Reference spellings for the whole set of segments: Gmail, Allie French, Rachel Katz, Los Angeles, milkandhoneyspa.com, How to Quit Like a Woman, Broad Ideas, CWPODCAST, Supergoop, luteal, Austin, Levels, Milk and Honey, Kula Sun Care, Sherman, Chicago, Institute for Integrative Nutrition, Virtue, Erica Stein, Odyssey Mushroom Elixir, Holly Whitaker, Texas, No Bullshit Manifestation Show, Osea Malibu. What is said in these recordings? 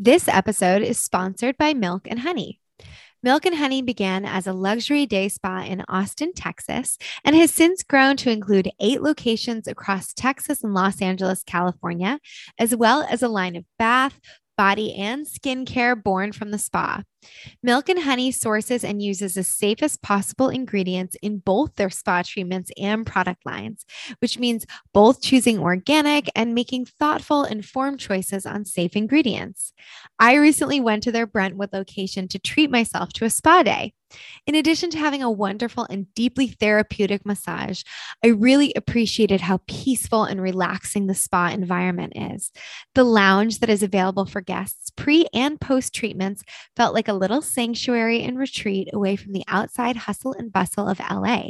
This episode is sponsored by Milk and Honey. Milk and Honey began as a luxury day spa in Austin, Texas, and has since grown to include 8 locations across Texas and Los Angeles, California, as well as a line of bath, body, and skincare born from the spa. Milk and Honey sources and uses the safest possible ingredients in both their spa treatments and product lines, which means both choosing organic and making thoughtful, informed choices on safe ingredients. I recently went to their Brentwood location to treat myself to a spa day. In addition to having a wonderful and deeply therapeutic massage, I really appreciated how peaceful and relaxing the spa environment is. The lounge that is available for guests pre and post treatments felt like a little sanctuary and retreat away from the outside hustle and bustle of LA.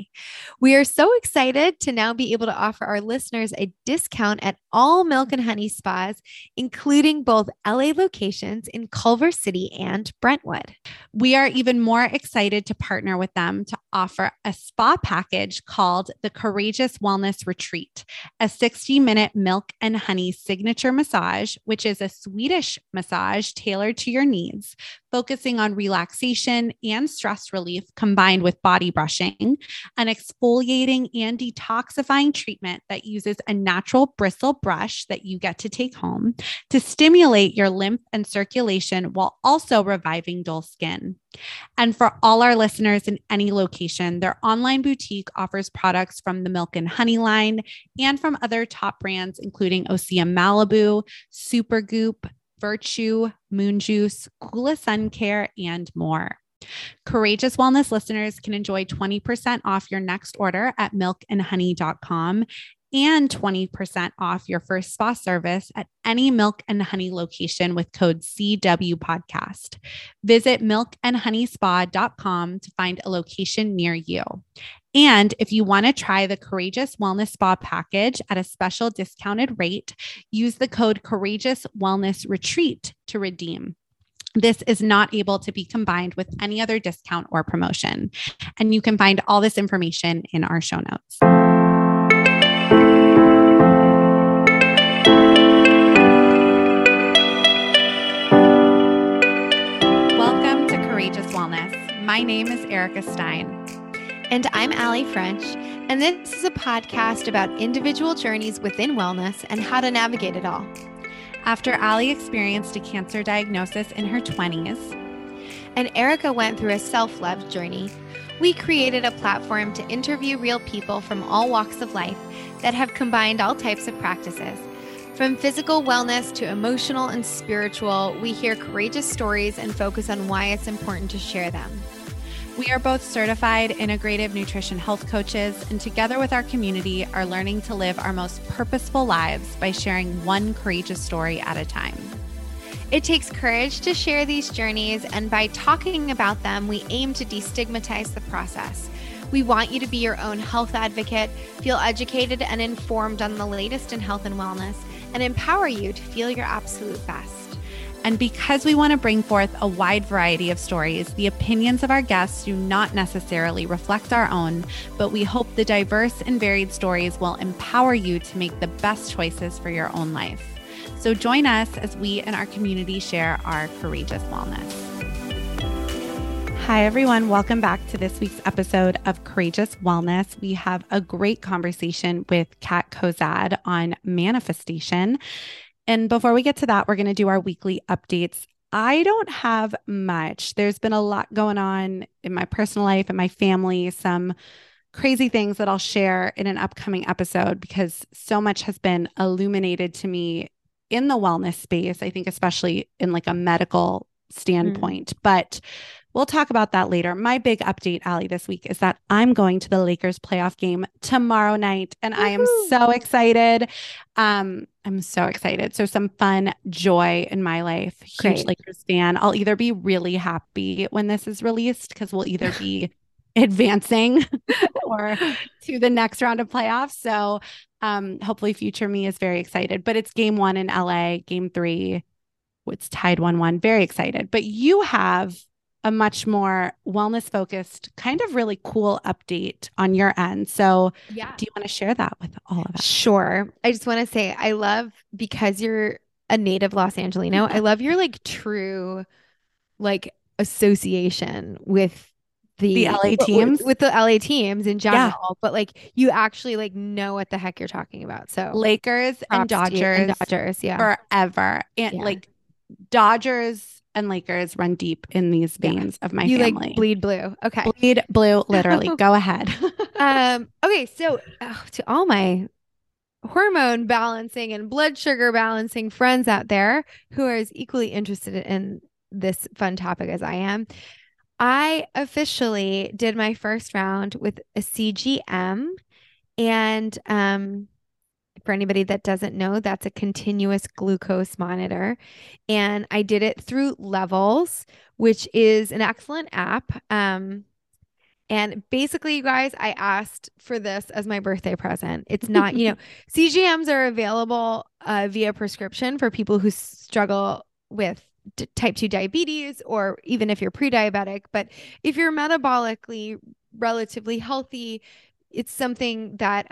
We are so excited to now be able to offer our listeners a discount at all Milk and Honey spas, including both LA locations in Culver City and Brentwood. We are even more excited to partner with them to offer a spa package called the Courageous Wellness Retreat, a 60-minute Milk and Honey signature massage, which is a Swedish massage tailored to your needs, focusing on relaxation and stress relief combined with body brushing, an exfoliating and detoxifying treatment that uses a natural bristle brush that you get to take home to stimulate your lymph and circulation while also reviving dull skin. And for all our listeners in any location, their online boutique offers products from the Milk and Honey line and from other top brands, including Osea Malibu, Supergoop, Virtue, Moon Juice, Kula Sun Care, and more. Courageous Wellness listeners can enjoy 20% off your next order at milkandhoney.com and 20% off your first spa service at any Milk and Honey location with code CWPODCAST. Visit milkandhoneyspa.com to find a location near you. And if you want to try the Courageous Wellness Spa package at a special discounted rate, use the code Courageous Wellness Retreat to redeem. This is not able to be combined with any other discount or promotion. And you can find all this information in our show notes. Welcome to Courageous Wellness. My name is Erica Stein. And I'm Allie French, and this is a podcast about individual journeys within wellness and how to navigate it all. After Allie experienced a cancer diagnosis in her 20s, and Erica went through a self-love journey, we created a platform to interview real people from all walks of life that have combined all types of practices. From physical wellness to emotional and spiritual, we hear courageous stories and focus on why it's important to share them. We are both certified integrative nutrition health coaches, and together with our community are learning to live our most purposeful lives by sharing one courageous story at a time. It takes courage to share these journeys, and by talking about them, we aim to destigmatize the process. We want you to be your own health advocate, feel educated and informed on the latest in health and wellness, and empower you to feel your absolute best. And because we want to bring forth a wide variety of stories, the opinions of our guests do not necessarily reflect our own, but we hope the diverse and varied stories will empower you to make the best choices for your own life. So join us as we and our community share our courageous wellness. Hi, everyone. Welcome back to this week's episode of Courageous Wellness. We have a great conversation with Kat Cozadd on manifestation. And before we get to that, we're going to do our weekly updates. I don't have much. There's been a lot going on in my personal life and my family, some crazy things that I'll share in an upcoming episode because so much has been illuminated to me in the wellness space, I think, especially in like a medical standpoint. But we'll talk about that later. My big update, Allie, this week is that I'm going to the Lakers playoff game tomorrow night, and I am so excited. I'm so excited. So some fun joy in my life. Huge Lakers fan. I'll either be really happy when this is released because we'll either be advancing or to the next round of playoffs. So hopefully future me is very excited. But it's game 1 in LA, game 3. It's tied 1-1. Very excited. But you have a much more wellness-focused, kind of really cool update on your end. So do you want to share that with all of us? Sure. I just want to say I love, because you're a native Los Angelino. I love your like true, like association with the LA teams, with the LA teams in general, yeah. But like you actually like know what the heck you're talking about. So Lakers and Dodgers, yeah, forever. And yeah. Like Dodgers and Lakers run deep in these veins of my family. Like bleed blue. Okay. Bleed blue. Literally. Go ahead. Okay. So to all my hormone balancing and blood sugar balancing friends out there who are as equally interested in this fun topic as I am, I officially did my first round with a CGM. And for anybody that doesn't know, that's a continuous glucose monitor. And I did it through Levels, which is an excellent app. And basically, you guys, I asked for this as my birthday present. It's not, you know, CGMs are available via prescription for people who struggle with type 2 diabetes, or even if you're pre-diabetic. But if you're metabolically relatively healthy, it's something that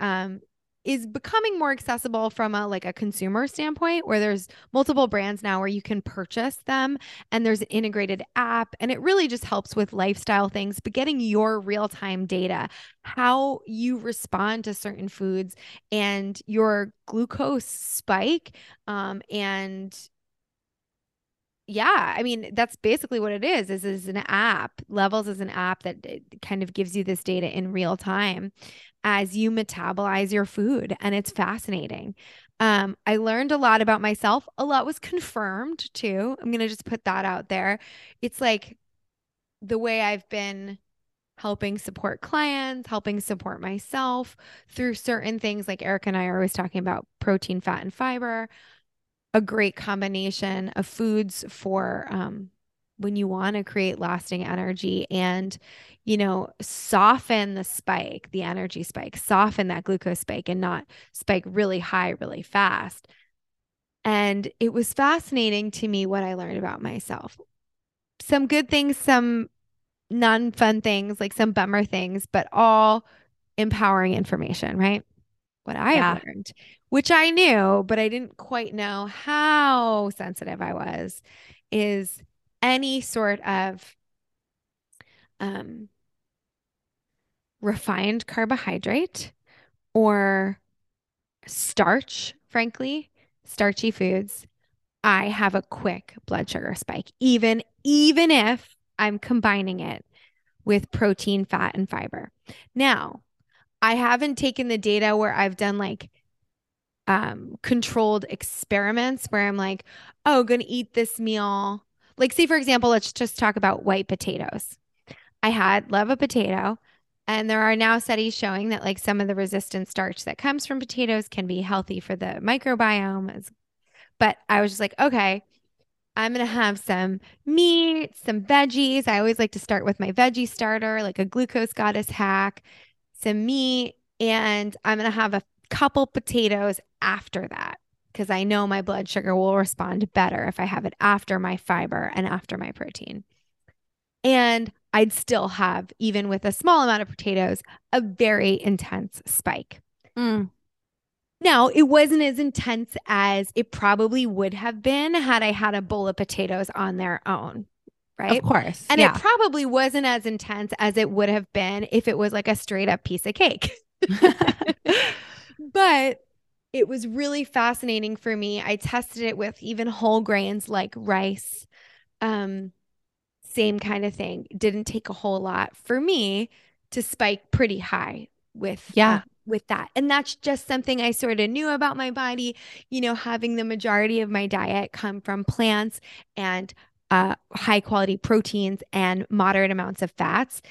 is becoming more accessible from a like a consumer standpoint, where there's multiple brands now where you can purchase them, and there's an integrated app, and it really just helps with lifestyle things, but getting your real-time data, how you respond to certain foods and your glucose spike, and yeah, I mean, that's basically what it is an app. Levels is an app that kind of gives you this data in real time as you metabolize your food. And it's fascinating. I learned a lot about myself. A lot was confirmed too. I'm going to just put that out there. It's like the way I've been helping support clients, helping support myself through certain things. Like Erica and I are always talking about protein, fat, and fiber. A great combination of foods for when you want to create lasting energy and, you know, soften the spike, the energy spike, soften that glucose spike and not spike really high, really fast. And it was fascinating to me what I learned about myself. Some good things, some non-fun things, like some bummer things, but all empowering information, right? What I learned, which I knew, but I didn't quite know how sensitive I was, is any sort of refined carbohydrate or starch, frankly, starchy foods, I have a quick blood sugar spike, even if I'm combining it with protein, fat, and fiber. Now, I haven't taken the data where I've done like controlled experiments where I'm like, oh, going to eat this meal. Like, say, for example, let's just talk about white potatoes. I love a potato, and there are now studies showing that like some of the resistant starch that comes from potatoes can be healthy for the microbiome. But I was just like, okay, I'm going to have some meat, some veggies. I always like to start with my veggie starter, like a glucose goddess hack, some meat, and I'm going to have a couple potatoes after that, because I know my blood sugar will respond better if I have it after my fiber and after my protein. And I'd still have, even with a small amount of potatoes, a very intense spike. Mm. Now, it wasn't as intense as it probably would have been had I had a bowl of potatoes on their own. Right? Of course. And yeah. It probably wasn't as intense as it would have been if it was like a straight up piece of cake. But it was really fascinating for me. I tested it with even whole grains like rice, same kind of thing. It didn't take a whole lot for me to spike pretty high with that. And that's just something I sort of knew about my body, you know, having the majority of my diet come from plants and high quality proteins and moderate amounts of fats.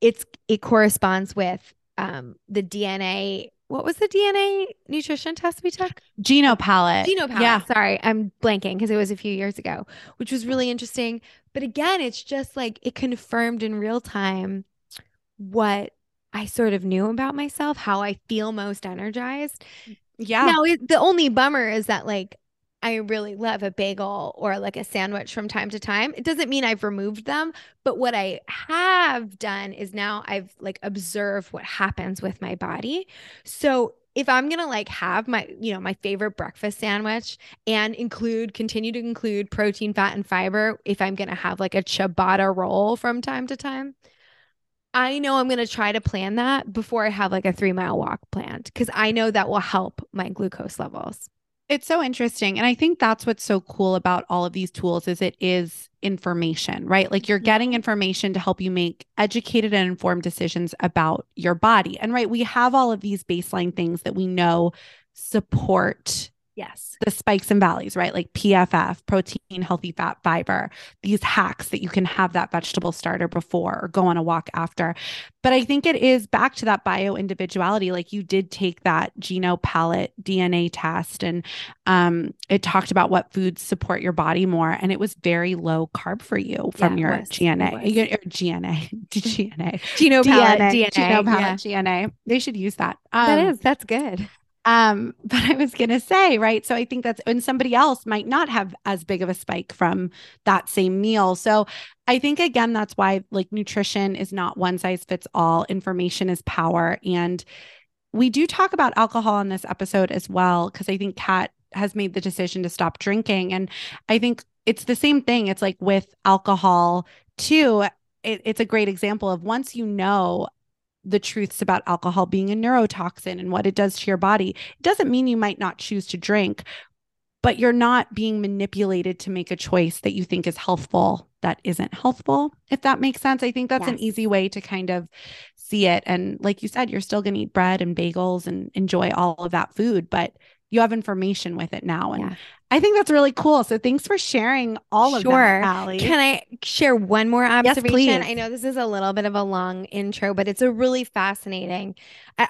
It corresponds with the DNA. What was the DNA nutrition test we took? GenoPalate. Yeah. Sorry, I'm blanking because it was a few years ago, which was really interesting. But again, it's just like it confirmed in real time what I sort of knew about myself, how I feel most energized. Yeah. Now, the only bummer is that like I really love a bagel or like a sandwich from time to time. It doesn't mean I've removed them, but what I have done is now I've like observed what happens with my body. So if I'm going to like have my, you know, my favorite breakfast sandwich and continue to include protein, fat, and fiber, if I'm going to have like a ciabatta roll from time to time, I know I'm going to try to plan that before I have like a 3-mile walk planned, because I know that will help my glucose levels. It's so interesting. And I think that's what's so cool about all of these tools is it is information, right? Like you're getting information to help you make educated and informed decisions about your body. And right, we have all of these baseline things that we know support the spikes and valleys, right? Like PFF, protein, healthy fat, fiber, these hacks that you can have that vegetable starter before or go on a walk after. But I think it is back to that bio-individuality. Like you did take that GenoPalate DNA test and it talked about what foods support your body more. And it was very low carb for you from GenoPalate DNA. They should use that. That's good. But I was going to say, right. So I think that's when somebody else might not have as big of a spike from that same meal. So I think, again, that's why like nutrition is not one size fits all. Information is power. And we do talk about alcohol on this episode as well, because I think Kat has made the decision to stop drinking. And I think it's the same thing. It's like with alcohol too. It's a great example of once you know the truths about alcohol being a neurotoxin and what it does to your body, it doesn't mean you might not choose to drink, but you're not being manipulated to make a choice that you think is healthful that isn't healthful, if that makes sense. I think that's an easy way to kind of see it. And like you said, you're still going to eat bread and bagels and enjoy all of that food, but you have information with it now. And I think that's really cool. So thanks for sharing all of that, Allie. Can I share one more observation? Yes, please. I know this is a little bit of a long intro, but it's a really fascinating.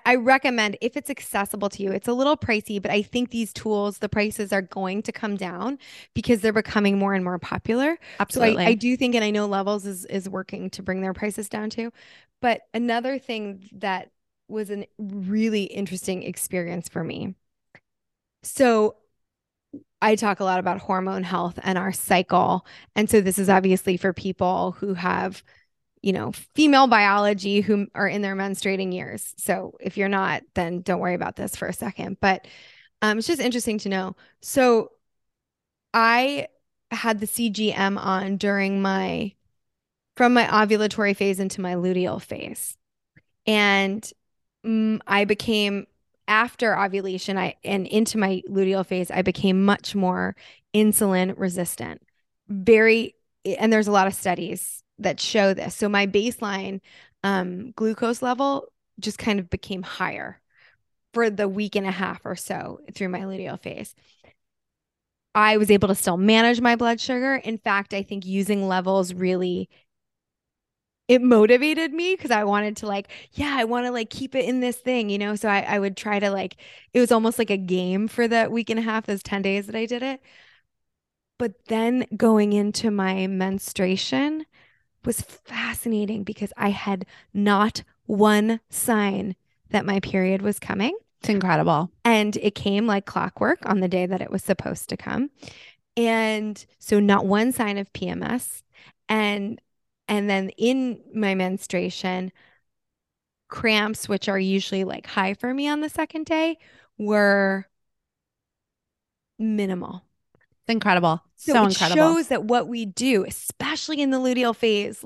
I recommend, if it's accessible to you, it's a little pricey, but I think these tools, the prices are going to come down because they're becoming more and more popular. Absolutely. So I do think, and I know Levels is working to bring their prices down too. But another thing that was a really interesting experience for me. So I talk a lot about hormone health and our cycle. And so this is obviously for people who have, you know, female biology who are in their menstruating years. So if you're not, then don't worry about this for a second. But it's just interesting to know. So I had the CGM on during from my ovulatory phase into my luteal phase. And I became... after ovulation and into my luteal phase, I became much more insulin resistant. And there's a lot of studies that show this. So my baseline glucose level just kind of became higher for the week and a half or so through my luteal phase. I was able to still manage my blood sugar. In fact, I think using Levels really it motivated me because I wanted to keep it in this thing, you know? So I would try to it was almost like a game for the week and a half, those 10 days that I did it. But then going into my menstruation was fascinating because I had not one sign that my period was coming. It's incredible. And it came like clockwork on the day that it was supposed to come. And so not one sign of PMS. And then in my menstruation, cramps, which are usually high for me on the second day, were minimal. It's incredible. So it shows that what we do, especially in the luteal phase,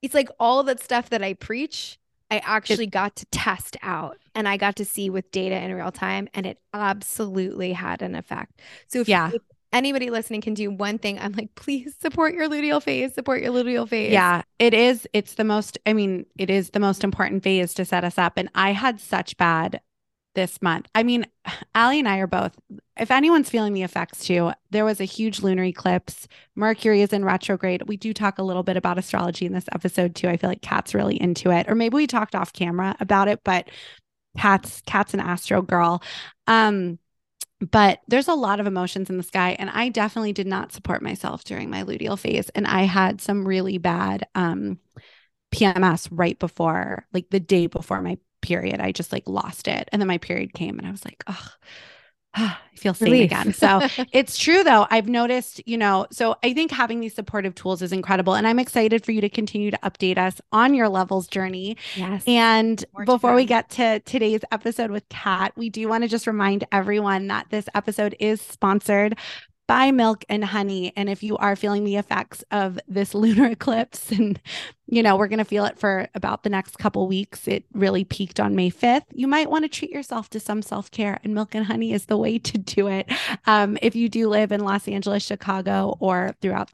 it's all that stuff that I preach, I actually got to test out and I got to see with data in real time, and it absolutely had an effect. So if anybody listening can do one thing, I'm please support your luteal phase. Yeah, it is the most important phase to set us up. And I had such bad this month. I mean, Allie and I are both, if anyone's feeling the effects too, there was a huge lunar eclipse. Mercury is in retrograde. We do talk a little bit about astrology in this episode too. I feel like Kat's really into it, or maybe we talked off camera about it, but Kat's an astro girl. But there's a lot of emotions in the sky, and I definitely did not support myself during my luteal phase. And I had some really bad PMS right before, the day before my period. I just lost it. And then my period came and I was like, oh, I feel sane again. So it's true though. I've noticed, so I think having these supportive tools is incredible. And I'm excited for you to continue to update us on your levels journey. Yes. And before we get to today's episode with Kat, we do want to just remind everyone that this episode is sponsored by Milk and Honey. And if you are feeling the effects of this lunar eclipse, and we're going to feel it for about the next couple weeks, it really peaked on May 5th, you might want to treat yourself to some self-care, and Milk and Honey is the way to do it. If you do live in Los Angeles, Chicago, or throughout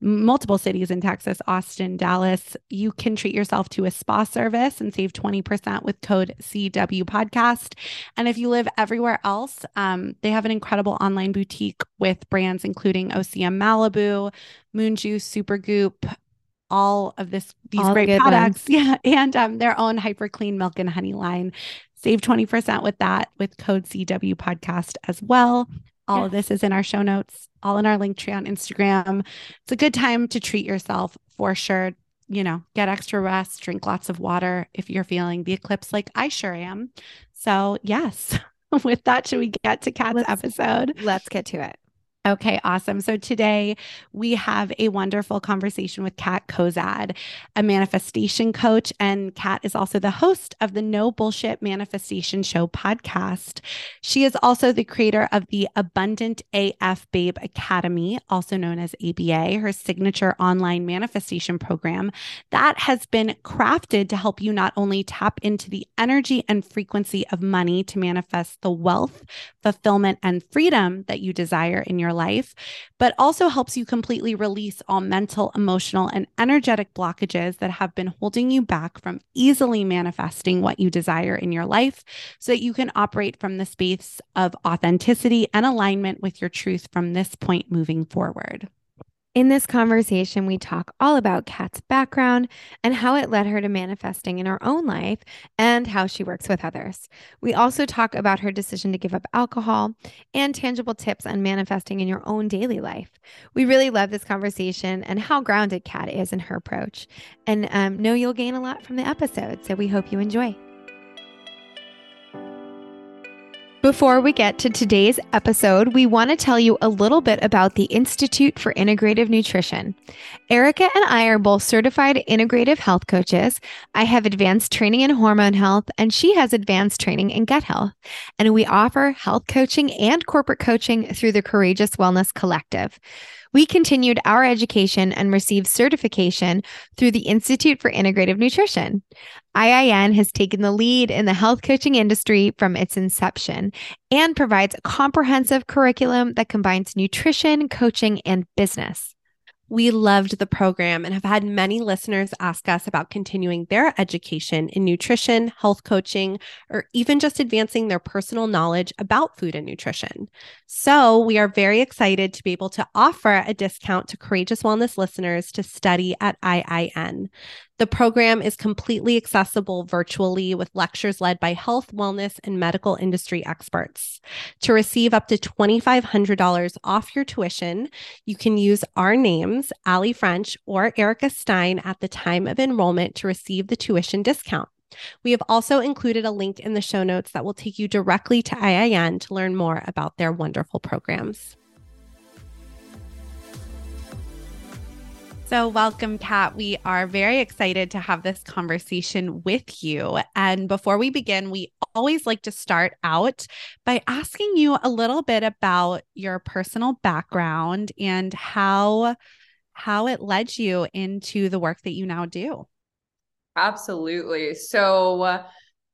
multiple cities in Texas, Austin, Dallas, you can treat yourself to a spa service and save 20% with code CWPODCAST. And if you live everywhere else, they have an incredible online boutique with brands including Osea Malibu, Moon Juice, Supergoop, all great products. Ones. Yeah. And their own hyper clean milk and honey line. Save 20% with that with code CWPODCAST as well. All of this is in our show notes, all in our link tree on Instagram. It's a good time to treat yourself for sure. Get extra rest, drink lots of water if you're feeling the eclipse like I sure am. So yes, with that, should we get to Kat's episode? Let's get to it. Okay, awesome. So today we have a wonderful conversation with Kat Cozadd, a manifestation coach, and Kat is also the host of the No Bullshit Manifestation Show podcast. She is also the creator of the Abundant AF Babe Academy, also known as ABA, her signature online manifestation program that has been crafted to help you not only tap into the energy and frequency of money to manifest the wealth, fulfillment, and freedom that you desire in your life, but also helps you completely release all mental, emotional, and energetic blockages that have been holding you back from easily manifesting what you desire in your life so that you can operate from the space of authenticity and alignment with your truth from this point moving forward. In this conversation, we talk all about Kat's background and how it led her to manifesting in her own life and how she works with others. We also talk about her decision to give up alcohol and tangible tips on manifesting in your own daily life. We really love this conversation and how grounded Kat is in her approach, and know you'll gain a lot from the episode. So we hope you enjoy. Before we get to today's episode, we want to tell you a little bit about the Institute for Integrative Nutrition. Erica and I are both certified integrative health coaches. I have advanced training in hormone health, and she has advanced training in gut health. And we offer health coaching and corporate coaching through the Courageous Wellness Collective. We continued our education and received certification through the Institute for Integrative Nutrition. IIN has taken the lead in the health coaching industry from its inception and provides a comprehensive curriculum that combines nutrition, coaching, and business. We loved the program and have had many listeners ask us about continuing their education in nutrition, health coaching, or even just advancing their personal knowledge about food and nutrition. So we are very excited to be able to offer a discount to Courageous Wellness listeners to study at IIN. The program is completely accessible virtually with lectures led by health, wellness, and medical industry experts. To receive up to $2,500 off your tuition, you can use our names, Allie French or Erica Stein, at the time of enrollment to receive the tuition discount. We have also included a link in the show notes that will take you directly to IIN to learn more about their wonderful programs. So welcome, Kat. We are very excited to have this conversation with you. And before we begin, we always like to start out by asking you a little bit about your personal background and how it led you into the work that you now do. Absolutely. So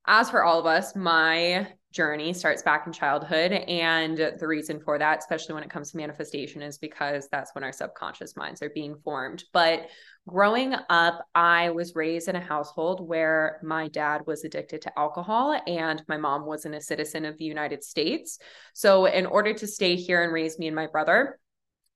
as for all of us, my journey starts back in childhood. And the reason for that, especially when it comes to manifestation, is because that's when our subconscious minds are being formed. But growing up, I was raised in a household where my dad was addicted to alcohol and my mom wasn't a citizen of the United States. So in order to stay here and raise me and my brother,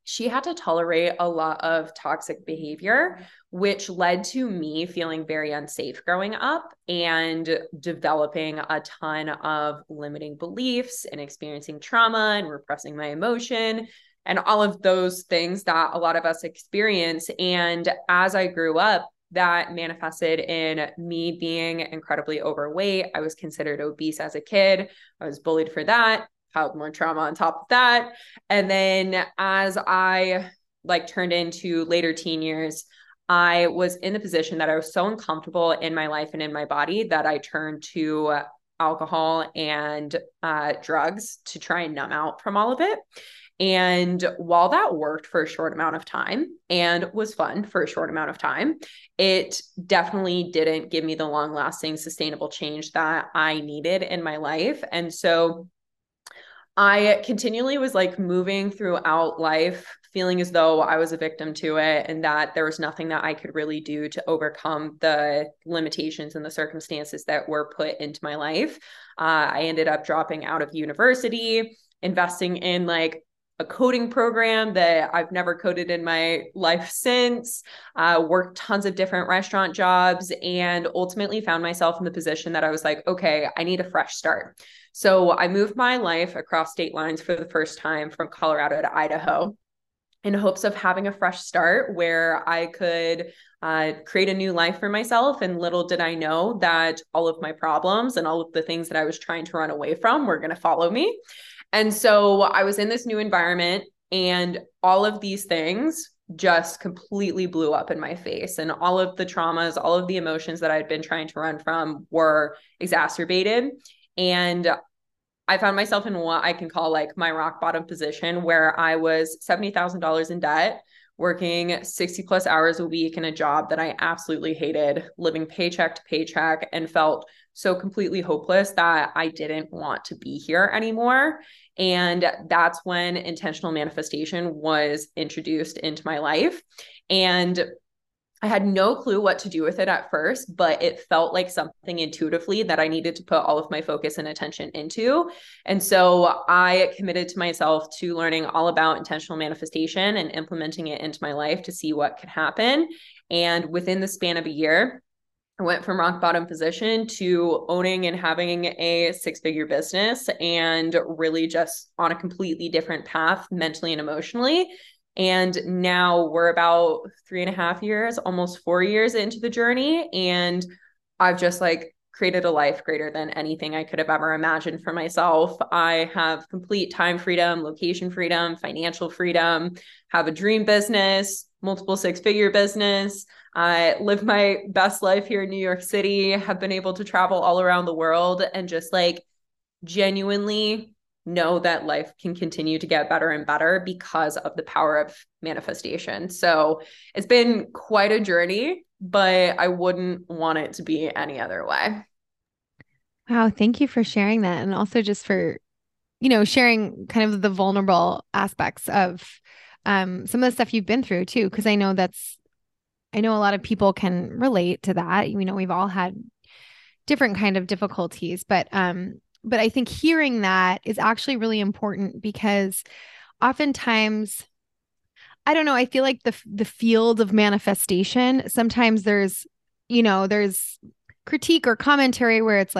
she had to tolerate a lot of toxic behavior, which led to me feeling very unsafe growing up and developing a ton of limiting beliefs and experiencing trauma and repressing my emotion and all of those things that a lot of us experience. And as I grew up, that manifested in me being incredibly overweight. I was considered obese as a kid. I was bullied for that, piled more trauma on top of that. And then as I turned into later teen years, I was in the position that I was so uncomfortable in my life and in my body that I turned to alcohol and drugs to try and numb out from all of it. And while that worked for a short amount of time and was fun for a short amount of time, it definitely didn't give me the long-lasting, sustainable change that I needed in my life. And so I continually was moving throughout life, feeling as though I was a victim to it and that there was nothing that I could really do to overcome the limitations and the circumstances that were put into my life. I ended up dropping out of university, investing in a coding program that I've never coded in my life since, worked tons of different restaurant jobs, and ultimately found myself in the position that I was okay, I need a fresh start. So I moved my life across state lines for the first time from Colorado to Idaho in hopes of having a fresh start where I could create a new life for myself. And little did I know that all of my problems and all of the things that I was trying to run away from were going to follow me. And so I was in this new environment and all of these things just completely blew up in my face, and all of the traumas, all of the emotions that I'd been trying to run from were exacerbated. And I found myself in what I can call my rock bottom position, where I was $70,000 in debt, working 60 plus hours a week in a job that I absolutely hated, living paycheck to paycheck, and felt so completely hopeless that I didn't want to be here anymore. And that's when intentional manifestation was introduced into my life. And I had no clue what to do with it at first, but it felt like something intuitively that I needed to put all of my focus and attention into. And so I committed to myself to learning all about intentional manifestation and implementing it into my life to see what could happen. And within the span of a year, I went from rock bottom position to owning and having a 6-figure business and really just on a completely different path mentally and emotionally. And now we're about 3.5 years, almost 4 years into the journey. And I've just created a life greater than anything I could have ever imagined for myself. I have complete time freedom, location freedom, financial freedom, have a dream business, multiple 6-figure business. I live my best life here in New York City, have been able to travel all around the world, and just genuinely know that life can continue to get better and better because of the power of manifestation. So it's been quite a journey, but I wouldn't want it to be any other way. Wow. Thank you for sharing that. And also just for, sharing kind of the vulnerable aspects of some of the stuff you've been through too. Cause I know a lot of people can relate to that. We've all had different kind of difficulties, but I think hearing that is actually really important, because oftentimes, I feel like the field of manifestation, sometimes there's critique or commentary where it's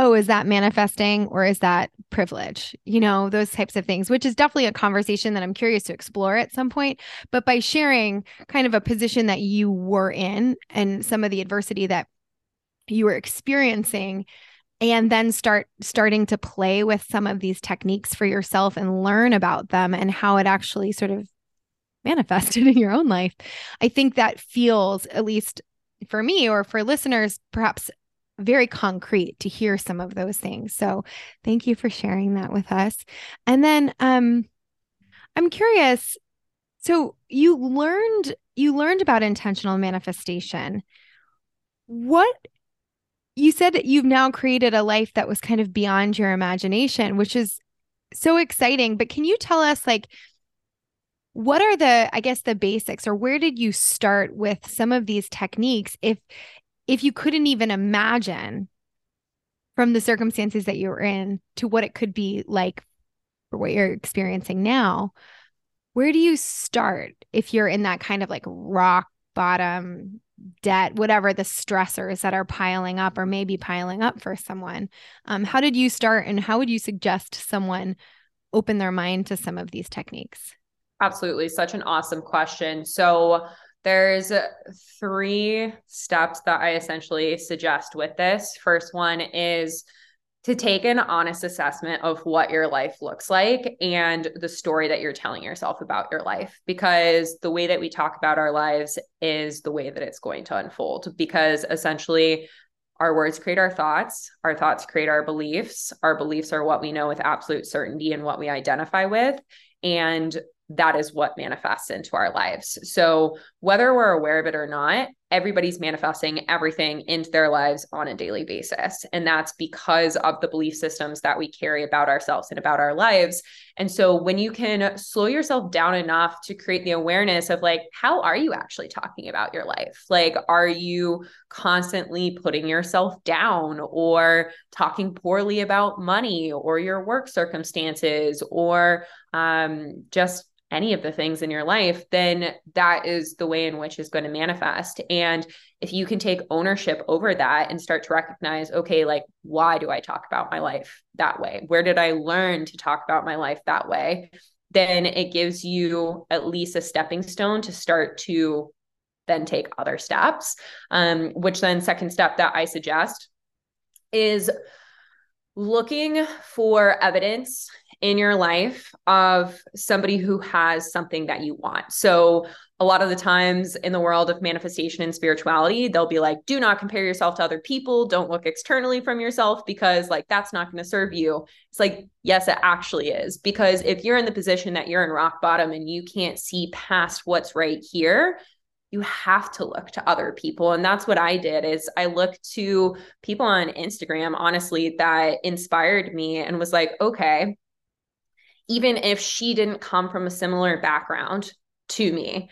oh, is that manifesting or is that privilege? Those types of things, which is definitely a conversation that I'm curious to explore at some point. But by sharing kind of a position that you were in and some of the adversity that you were experiencing, and then starting to play with some of these techniques for yourself and learn about them and how it actually sort of manifested in your own life. I think that feels, at least for me or for listeners, perhaps very concrete to hear some of those things. So thank you for sharing that with us. And then I'm curious, so you learned about intentional manifestation. You said that you've now created a life that was kind of beyond your imagination, which is so exciting. But can you tell us what are the basics, or where did you start with some of these techniques if you couldn't even imagine from the circumstances that you were in to what it could be like for what you're experiencing now? Where do you start if you're in that kind of rock bottom, debt, whatever the stressors that are piling up or maybe piling up for someone? How did you start, and how would you suggest someone open their mind to some of these techniques? Absolutely. Such an awesome question. So There's 3 steps that I essentially suggest with this. First one is to take an honest assessment of what your life looks like and the story that you're telling yourself about your life, because the way that we talk about our lives is the way that it's going to unfold, because essentially our words create our thoughts create our beliefs are what we know with absolute certainty and what we identify with, and that is what manifests into our lives. So whether we're aware of it or not, everybody's manifesting everything into their lives on a daily basis. And that's because of the belief systems that we carry about ourselves and about our lives. And so when you can slow yourself down enough to create the awareness of like, how are you actually talking about your life? Like, are you constantly putting yourself down or talking poorly about money or your work circumstances or just any of the things in your life? Then that is the way in which is going to manifest. And if you can take ownership over that and start to recognize, okay, like, why do I talk about my life that way? Where did I learn to talk about my life that way? Then it gives you at least a stepping stone to start to then take other steps, which then second step that I suggest is looking for evidence in your life of somebody who has something that you want. So a lot of the times in the world of manifestation and spirituality, they'll be like, do not compare yourself to other people. Don't look externally from yourself because like, that's not going to serve you. It's like, yes, it actually is. Because if you're in the position that you're in rock bottom and you can't see past what's right here, you have to look to other people. And that's what I did, is I looked to people on Instagram, honestly, that inspired me and was like, okay, even if she didn't come from a similar background to me,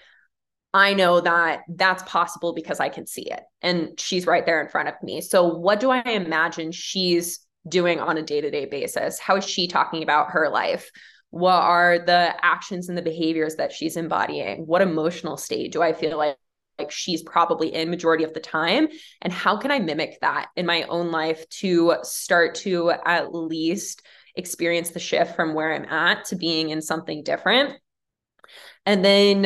I know that that's possible because I can see it and she's right there in front of me. So what do I imagine she's doing on a day-to-day basis? How is she talking about her life? What are the actions and the behaviors that she's embodying? What emotional state do I feel like she's probably in majority of the time? And how can I mimic that in my own life to start to at least experience the shift from where I'm at to being in something different? And then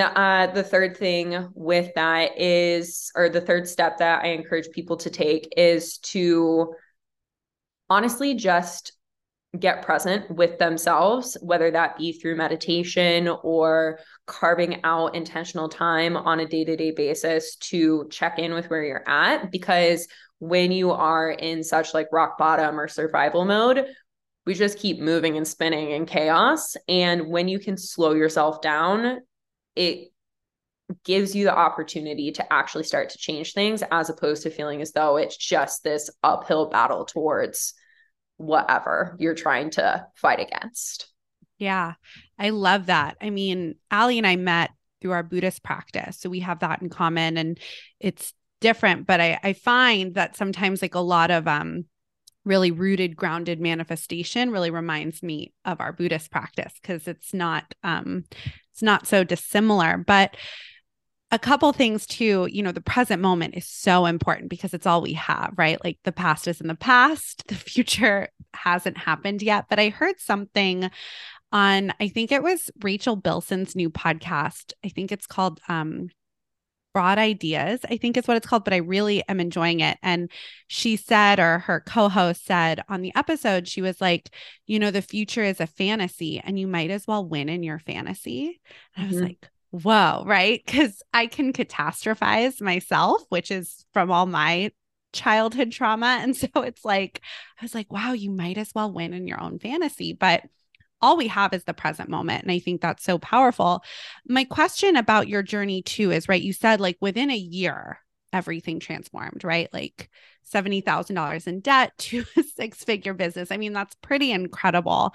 the third thing with that is, or the third step that I encourage people to take is to honestly just get present with themselves, whether that be through meditation or carving out intentional time on a day-to-day basis to check in with where you're at. Because when you are in such like rock bottom or survival mode, we just keep moving and spinning in chaos. And when you can slow yourself down, it gives you the opportunity to actually start to change things, as opposed to feeling as though it's just this uphill battle towards whatever you're trying to fight against. Yeah, I love that. I mean, Allie and I met through our Buddhist practice, so we have that in common, and it's different. But I find that sometimes like a lot of really rooted, grounded manifestation really reminds me of our Buddhist practice, because it's not so dissimilar. But a couple things too, you know, the present moment is so important because it's all we have, right? Like the past is in the past, the future hasn't happened yet. But I heard something on, I think it was Rachel Bilson's new podcast. I think it's called, Broad Ideas, I think is what it's called, but I really am enjoying it. And she said, or her co-host said on the episode, she was like, you know, the future is a fantasy and you might as well win in your fantasy. And I was like, whoa, right? Because I can catastrophize myself, which is from all my childhood trauma. And so it's like, I was like, wow, you might as well win in your own fantasy. But all we have is the present moment. And I think that's so powerful. My question about your journey too is, right, you said like within a year, everything transformed, right? Like $70,000 in debt to a 6-figure business. I mean, that's pretty incredible.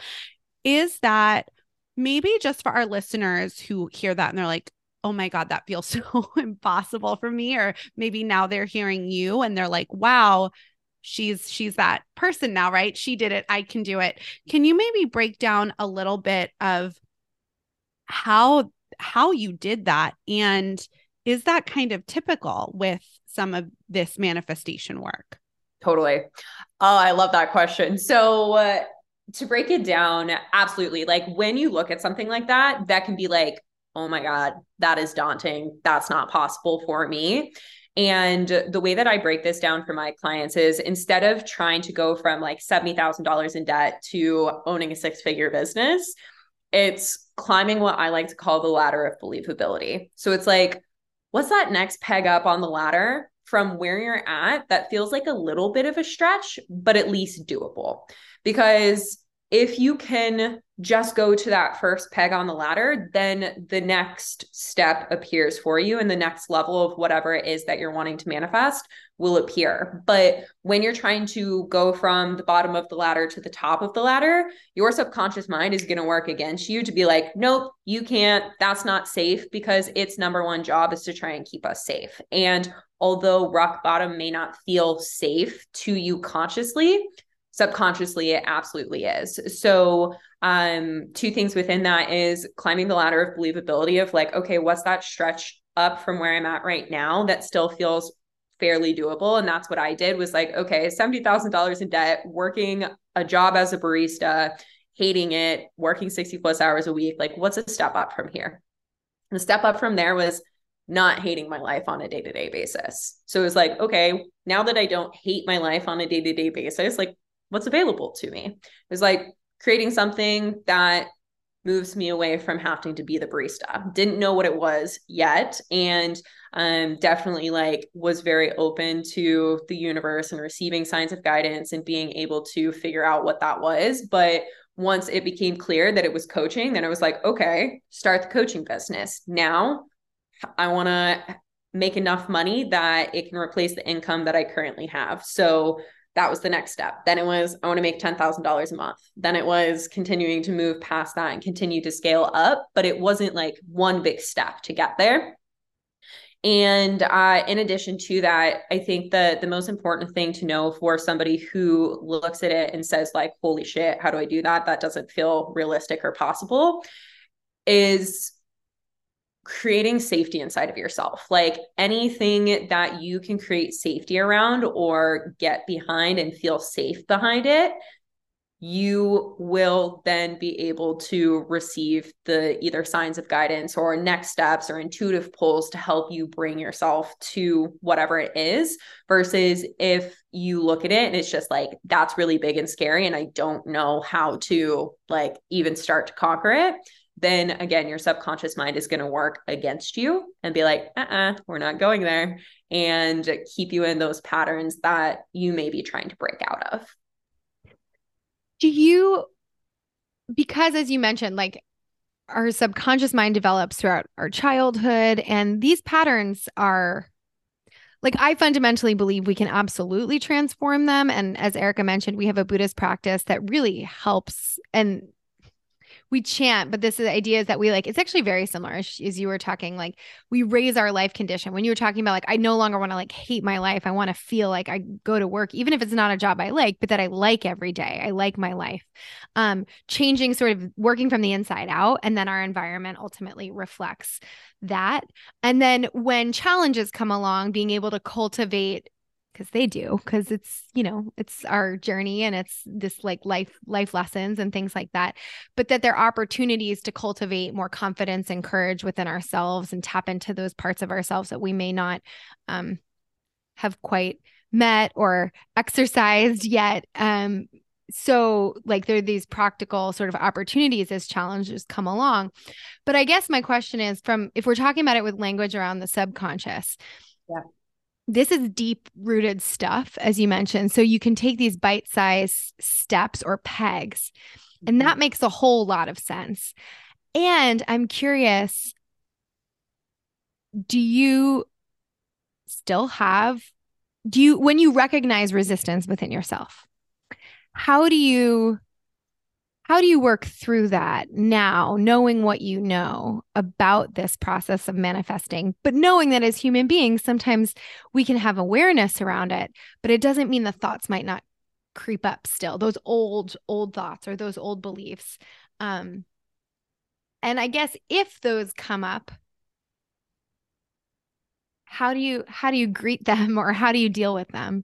Is that maybe just for our listeners who hear that and they're like, oh my God, that feels so impossible for me. Or maybe now they're hearing you and they're like, wow, she's that person now, right? She did it. I can do it. Can you maybe break down a little bit of how you did that? And is that kind of typical with some of this manifestation work? Totally. Oh, I love that question. So to break it down, absolutely. Like when you look at something like that, that can be like, oh my God, that is daunting. That's not possible for me. And the way that I break this down for my clients is instead of trying to go from like $70,000 in debt to owning a six-figure business, it's climbing what I like to call the ladder of believability. So it's like, what's that next peg up on the ladder from where you're at that feels like a little bit of a stretch, but at least doable? Because if you can just go to that first peg on the ladder, then the next step appears for you and the next level of whatever it is that you're wanting to manifest will appear. But when you're trying to go from the bottom of the ladder to the top of the ladder, your subconscious mind is going to work against you to be like, nope, you can't, that's not safe, because its number one job is to try and keep us safe. And although rock bottom may not feel safe to you consciously, subconsciously, it absolutely is. So two things within that is climbing the ladder of believability of like, okay, what's that stretch up from where I'm at right now that still feels fairly doable? And that's what I did, was like, okay, $70,000 in debt, working a job as a barista, hating it, working 60 plus hours a week. Like, what's a step up from here? And the step up from there was not hating my life on a day-to-day basis. So it was like, okay, now that I don't hate my life on a day-to-day basis, like, what's available to me? It was like creating something that moves me away from having to be the barista. Didn't know what it was yet. And definitely like was very open to the universe and receiving signs of guidance and being able to figure out what that was. But once it became clear that it was coaching, then I was like, okay, start the coaching business. Now I want to make enough money that it can replace the income that I currently have. So that was the next step. Then it was, I want to make $10,000 a month. Then it was continuing to move past that and continue to scale up, but it wasn't like one big step to get there. And in addition to that, I think that the most important thing to know for somebody who looks at it and says like, holy shit, how do I do that? That doesn't feel realistic or possible, is creating safety inside of yourself. Like anything that you can create safety around or get behind and feel safe behind it, you will then be able to receive the either signs of guidance or next steps or intuitive pulls to help you bring yourself to whatever it is, versus if you look at it and it's just like, that's really big and scary and I don't know how to like even start to conquer it. Then again, your subconscious mind is going to work against you and be like, we're not going there, and keep you in those patterns that you may be trying to break out of. Because as you mentioned, like our subconscious mind develops throughout our childhood, and these patterns are like, I fundamentally believe we can absolutely transform them. And as Erica mentioned, we have a Buddhist practice that really helps, and we chant, but this is the idea is that we like, it's actually very similar as you were talking, like we raise our life condition. When you were talking about like, I no longer want to like hate my life. I want to feel like I go to work, even if it's not a job I like, but that I like every day. I like my life. Changing, sort of working from the inside out. And then our environment ultimately reflects that. And then when challenges come along, being able to cultivate, because they do, because it's, you know, it's our journey and it's this like life lessons and things like that, but that there are opportunities to cultivate more confidence and courage within ourselves and tap into those parts of ourselves that we may not have quite met or exercised yet. So like there are these practical sort of opportunities as challenges come along. But I guess my question is, from, if we're talking about it with language around the subconscious, yeah, this is deep-rooted stuff, as you mentioned. So you can take these bite-sized steps or pegs, and that makes a whole lot of sense. And I'm curious, do you, when you recognize resistance within yourself, how do you work through that now, knowing what you know about this process of manifesting, but knowing that as human beings, sometimes we can have awareness around it, but it doesn't mean the thoughts might not creep up still, those old thoughts or those old beliefs. And I guess if those come up, how do you greet them, or how do you deal with them?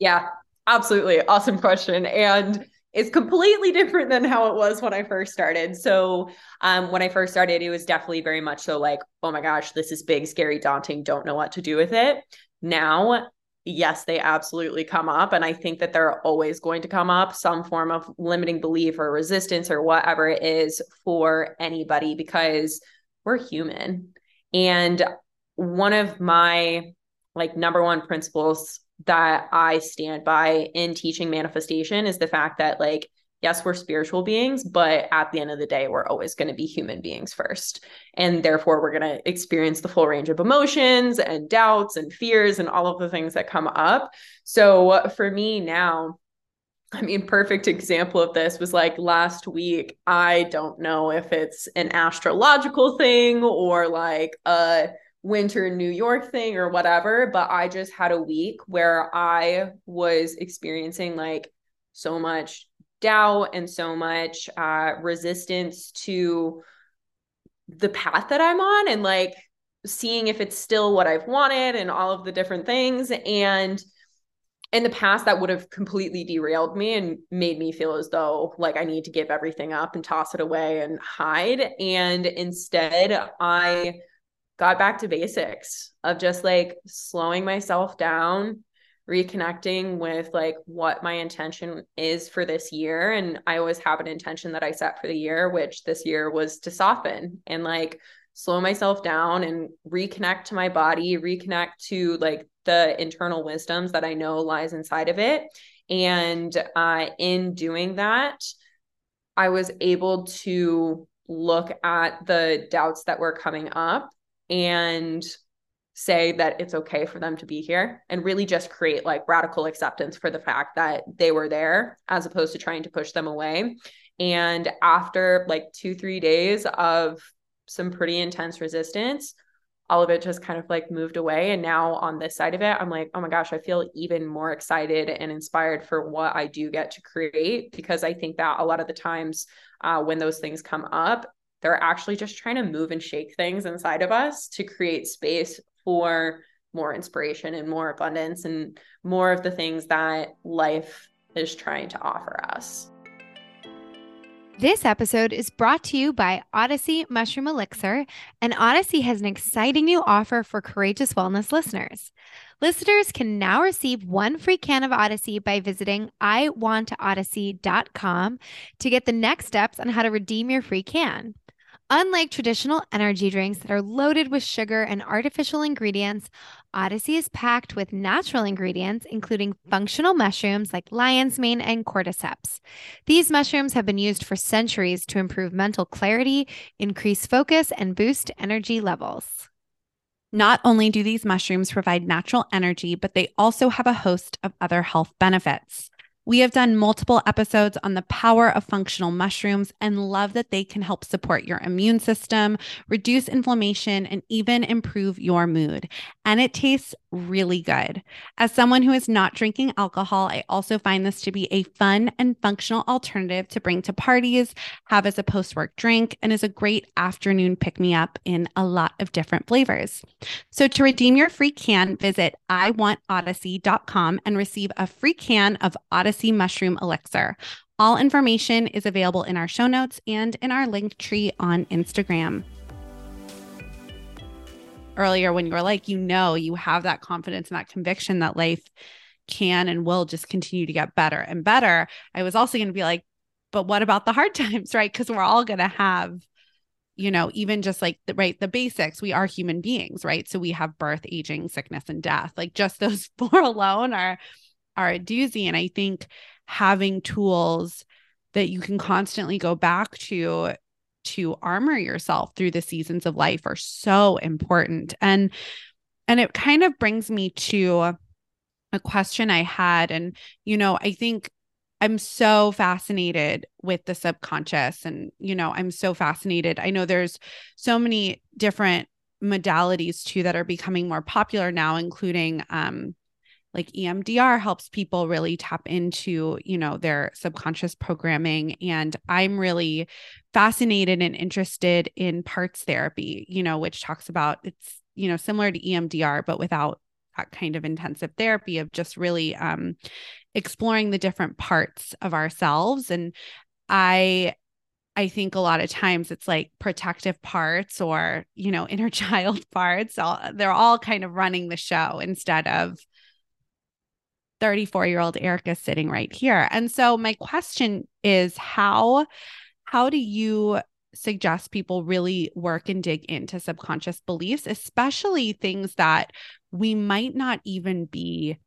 Yeah, absolutely. Awesome question. And is completely different than how it was when I first started. So when I first started, it was definitely very much so like, oh my gosh, this is big, scary, daunting, don't know what to do with it. Now, yes, they absolutely come up. And I think that they're always going to come up, some form of limiting belief or resistance or whatever it is for anybody, because we're human. And one of my like number one principles that I stand by in teaching manifestation is the fact that like, yes, we're spiritual beings, but at the end of the day, we're always going to be human beings first. And therefore we're going to experience the full range of emotions and doubts and fears and all of the things that come up. So for me now, I mean, perfect example of this was like last week. I don't know if it's an astrological thing or like a winter New York thing or whatever, but I just had a week where I was experiencing like so much doubt and so much resistance to the path that I'm on and like seeing if it's still what I've wanted and all of the different things. And in the past, that would have completely derailed me and made me feel as though like I need to give everything up and toss it away and hide. And instead, I got back to basics of just like slowing myself down, reconnecting with like what my intention is for this year. And I always have an intention that I set for the year, which this year was to soften and like slow myself down and reconnect to my body, reconnect to like the internal wisdoms that I know lies inside of it. And in doing that, I was able to look at the doubts that were coming up and say that it's okay for them to be here and really just create like radical acceptance for the fact that they were there as opposed to trying to push them away. And after like 2-3 days of some pretty intense resistance, all of it just kind of like moved away. And now on this side of it, I'm like, oh my gosh, I feel even more excited and inspired for what I do get to create, because I think that a lot of the times when those things come up, they're actually just trying to move and shake things inside of us to create space for more inspiration and more abundance and more of the things that life is trying to offer us. This episode is brought to you by Odyssey Mushroom Elixir, and Odyssey has an exciting new offer for Courageous Wellness listeners. Listeners can now receive one free can of Odyssey by visiting IwantOdyssey.com to get the next steps on how to redeem your free can. Unlike traditional energy drinks that are loaded with sugar and artificial ingredients, Odyssey is packed with natural ingredients, including functional mushrooms like lion's mane and cordyceps. These mushrooms have been used for centuries to improve mental clarity, increase focus, and boost energy levels. Not only do these mushrooms provide natural energy, but they also have a host of other health benefits. We have done multiple episodes on the power of functional mushrooms and love that they can help support your immune system, reduce inflammation, and even improve your mood. And it tastes really good. As someone who is not drinking alcohol, I also find this to be a fun and functional alternative to bring to parties, have as a post-work drink, and is a great afternoon pick-me-up in a lot of different flavors. So to redeem your free can, visit IwantOdyssey.com and receive a free can of Odyssey Mushroom Elixir. All information is available in our show notes and in our link tree on Instagram. Earlier, when you were like, you know, you have that confidence and that conviction that life can and will just continue to get better and better, I was also going to be like, but what about the hard times, right? Because we're all going to have, you know, even just like the, right, the basics, we are human beings, right? So we have birth, aging, sickness, and death. Like just those four alone are a doozy. And I think having tools that you can constantly go back to armor yourself through the seasons of life are so important. And it kind of brings me to a question I had. And, you know, I think I'm so fascinated with the subconscious and, you know, I'm so fascinated. I know there's so many different modalities too that are becoming more popular now, including, like EMDR helps people really tap into, you know, their subconscious programming. And I'm really fascinated and interested in parts therapy, you know, which talks about it's, you know, similar to EMDR, but without that kind of intensive therapy of just really exploring the different parts of ourselves. And I think a lot of times it's like protective parts or, you know, inner child parts. They're all kind of running the show instead of 34-year-old Erica sitting right here. And so my question is, how do you suggest people really work and dig into subconscious beliefs, especially things that we might not even be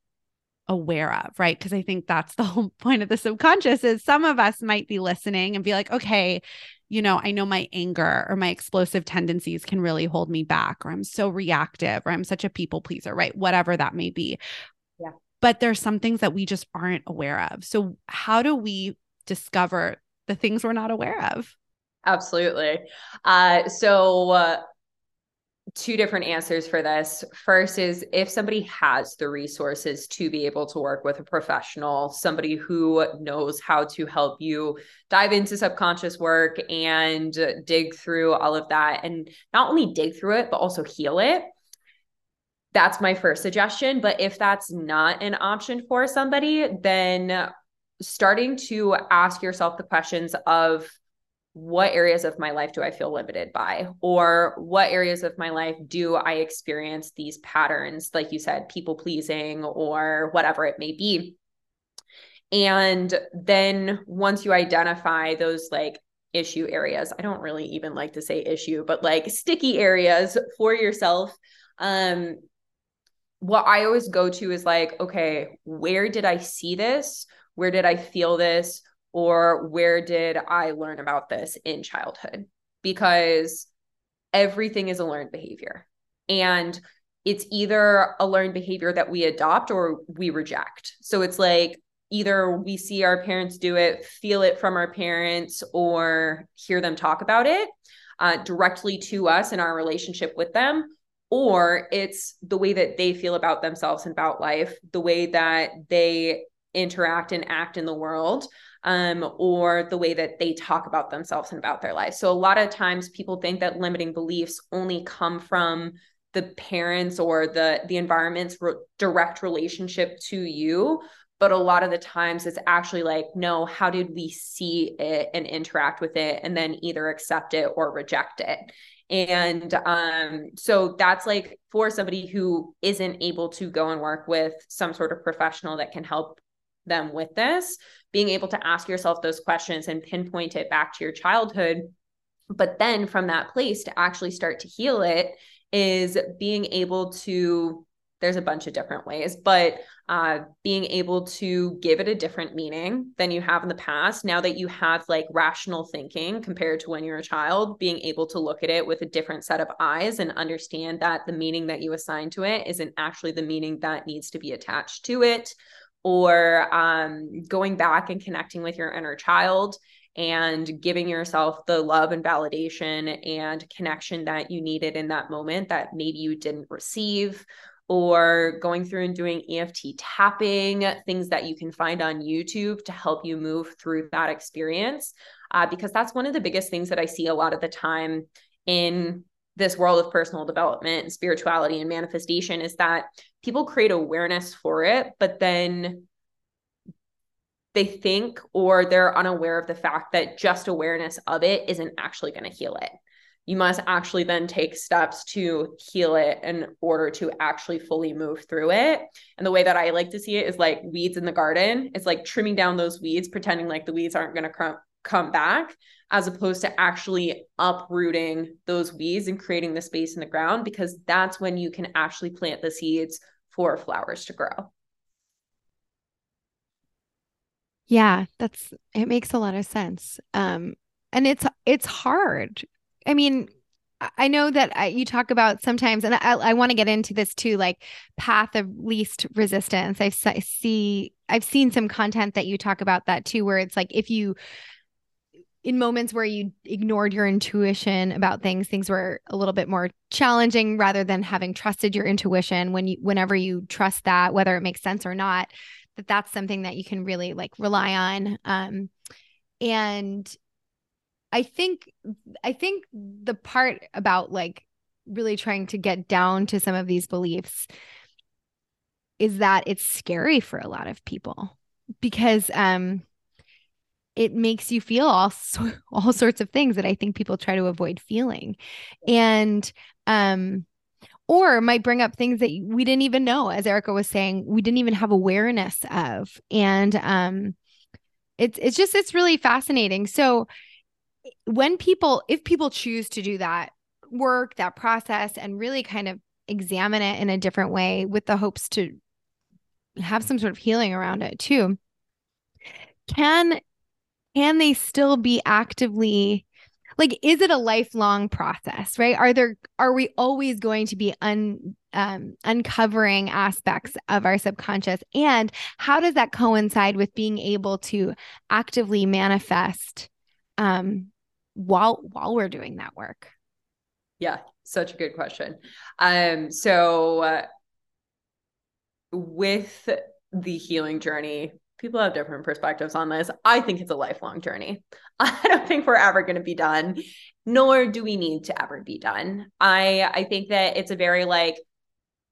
aware of, right? Because I think that's the whole point of the subconscious is some of us might be listening and be like, okay, you know, I know my anger or my explosive tendencies can really hold me back, or I'm so reactive, or I'm such a people pleaser, right? Whatever that may be. Yeah. But there's some things that we just aren't aware of. So how do we discover the things we're not aware of? Absolutely. So two different answers for this. First is if somebody has the resources to be able to work with a professional, somebody who knows how to help you dive into subconscious work and dig through all of that, and not only dig through it, but also heal it. That's my first suggestion. But if that's not an option for somebody, then starting to ask yourself the questions of, what areas of my life do I feel limited by? Or what areas of my life do I experience these patterns? Like you said, people pleasing or whatever it may be. And then once you identify those like issue areas, I don't really even like to say issue, but like sticky areas for yourself. What I always go to is like, okay, where did I see this? Where did I feel this? Or where did I learn about this in childhood? Because everything is a learned behavior. And it's either a learned behavior that we adopt or we reject. So it's like either we see our parents do it, feel it from our parents, or hear them talk about it directly to us in our relationship with them. Or it's the way that they feel about themselves and about life, the way that they interact and act in the world. Or the way that they talk about themselves and about their life. So a lot of times people think that limiting beliefs only come from the parents or the environment's direct relationship to you. But a lot of the times it's actually like, no, how did we see it and interact with it and then either accept it or reject it? And so that's like for somebody who isn't able to go and work with some sort of professional that can help them with this, being able to ask yourself those questions and pinpoint it back to your childhood. But then from that place to actually start to heal it is being able to, there's a bunch of different ways, but being able to give it a different meaning than you have in the past. Now that you have like rational thinking compared to when you're a child, being able to look at it with a different set of eyes and understand that the meaning that you assign to it isn't actually the meaning that needs to be attached to it. Or going back and connecting with your inner child and giving yourself the love and validation and connection that you needed in that moment that maybe you didn't receive, or going through and doing EFT tapping, things that you can find on YouTube to help you move through that experience. Because that's one of the biggest things that I see a lot of the time in this world of personal development and spirituality and manifestation is that people create awareness for it, but then they think or they're unaware of the fact that just awareness of it isn't actually going to heal it. You must actually then take steps to heal it in order to actually fully move through it. And the way that I like to see it is like weeds in the garden. It's like trimming down those weeds, pretending like the weeds aren't going to come back, as opposed to actually uprooting those weeds and creating the space in the ground, because that's when you can actually plant the seeds for flowers to grow. Yeah, it makes a lot of sense. And it's hard. I mean, I know that you talk about sometimes, and I want to get into this too, like path of least resistance. I've seen some content that you talk about that too, where it's like if you, in moments where you ignored your intuition about things were a little bit more challenging rather than having trusted your intuition. Whenever you trust that, whether it makes sense or not, that's something that you can really like rely on. And I think the part about like really trying to get down to some of these beliefs is that it's scary for a lot of people because it makes you feel all sorts of things that I think people try to avoid feeling. And or might bring up things that we didn't even know, as Erica was saying, we didn't even have awareness of. And it's really fascinating. So if people choose to do that work, that process, and really kind of examine it in a different way with the hopes to have some sort of healing around it too, can they still be actively, like, is it a lifelong process, right? Are we always going to be uncovering aspects of our subconscious? And how does that coincide with being able to actively manifest while we're doing that work? Yeah, such a good question. So with the healing journey, people have different perspectives on this. I think it's a lifelong journey. I don't think we're ever going to be done, nor do we need to ever be done. I think that it's a very like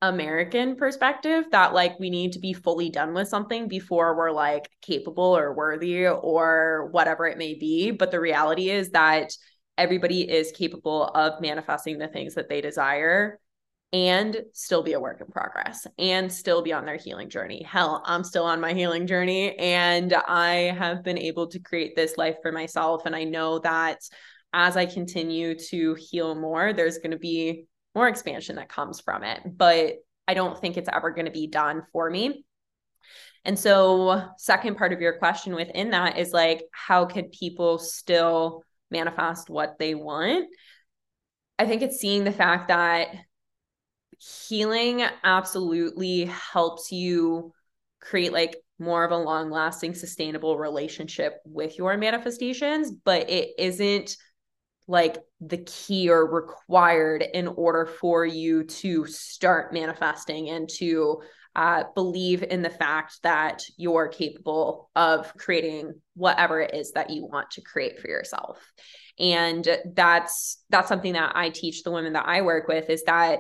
American perspective that like we need to be fully done with something before we're like capable or worthy or whatever it may be. But the reality is that everybody is capable of manifesting the things that they desire and still be a work in progress and still be on their healing journey. Hell, I'm still on my healing journey, and I have been able to create this life for myself. And I know that as I continue to heal more, there's going to be more expansion that comes from it, but I don't think it's ever going to be done for me. And so second part of your question within that is like, how could people still manifest what they want? I think it's seeing the fact that healing absolutely helps you create like more of a long lasting, sustainable relationship with your manifestations, but it isn't like the key or required in order for you to start manifesting and to believe in the fact that you're capable of creating whatever it is that you want to create for yourself. And that's something that I teach the women that I work with, is that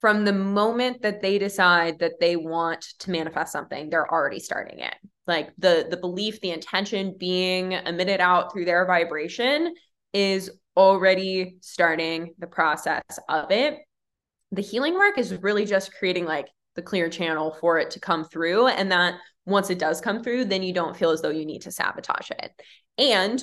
from the moment that they decide that they want to manifest something, they're already starting it. Like the belief, the intention being emitted out through their vibration is already starting the process of it. The healing work is really just creating like the clear channel for it to come through. And that once it does come through, then you don't feel as though you need to sabotage it. And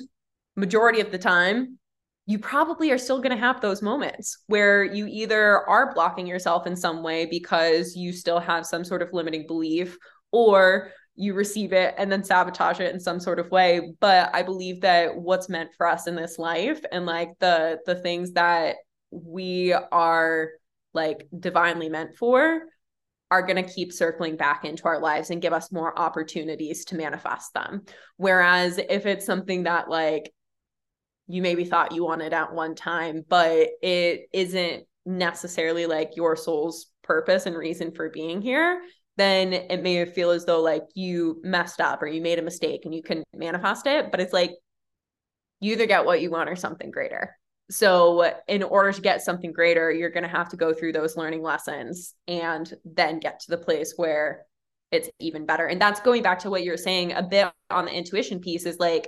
majority of the time, you probably are still going to have those moments where you either are blocking yourself in some way because you still have some sort of limiting belief, or you receive it and then sabotage it in some sort of way. But I believe that what's meant for us in this life, and like the things that we are like divinely meant for, are going to keep circling back into our lives and give us more opportunities to manifest them. Whereas if it's something that like you maybe thought you wanted at one time, but it isn't necessarily like your soul's purpose and reason for being here, then it may feel as though like you messed up or you made a mistake and you couldn't manifest it. But it's like, you either get what you want or something greater. So in order to get something greater, you're going to have to go through those learning lessons and then get to the place where it's even better. And that's going back to what you're saying a bit on the intuition piece, is like,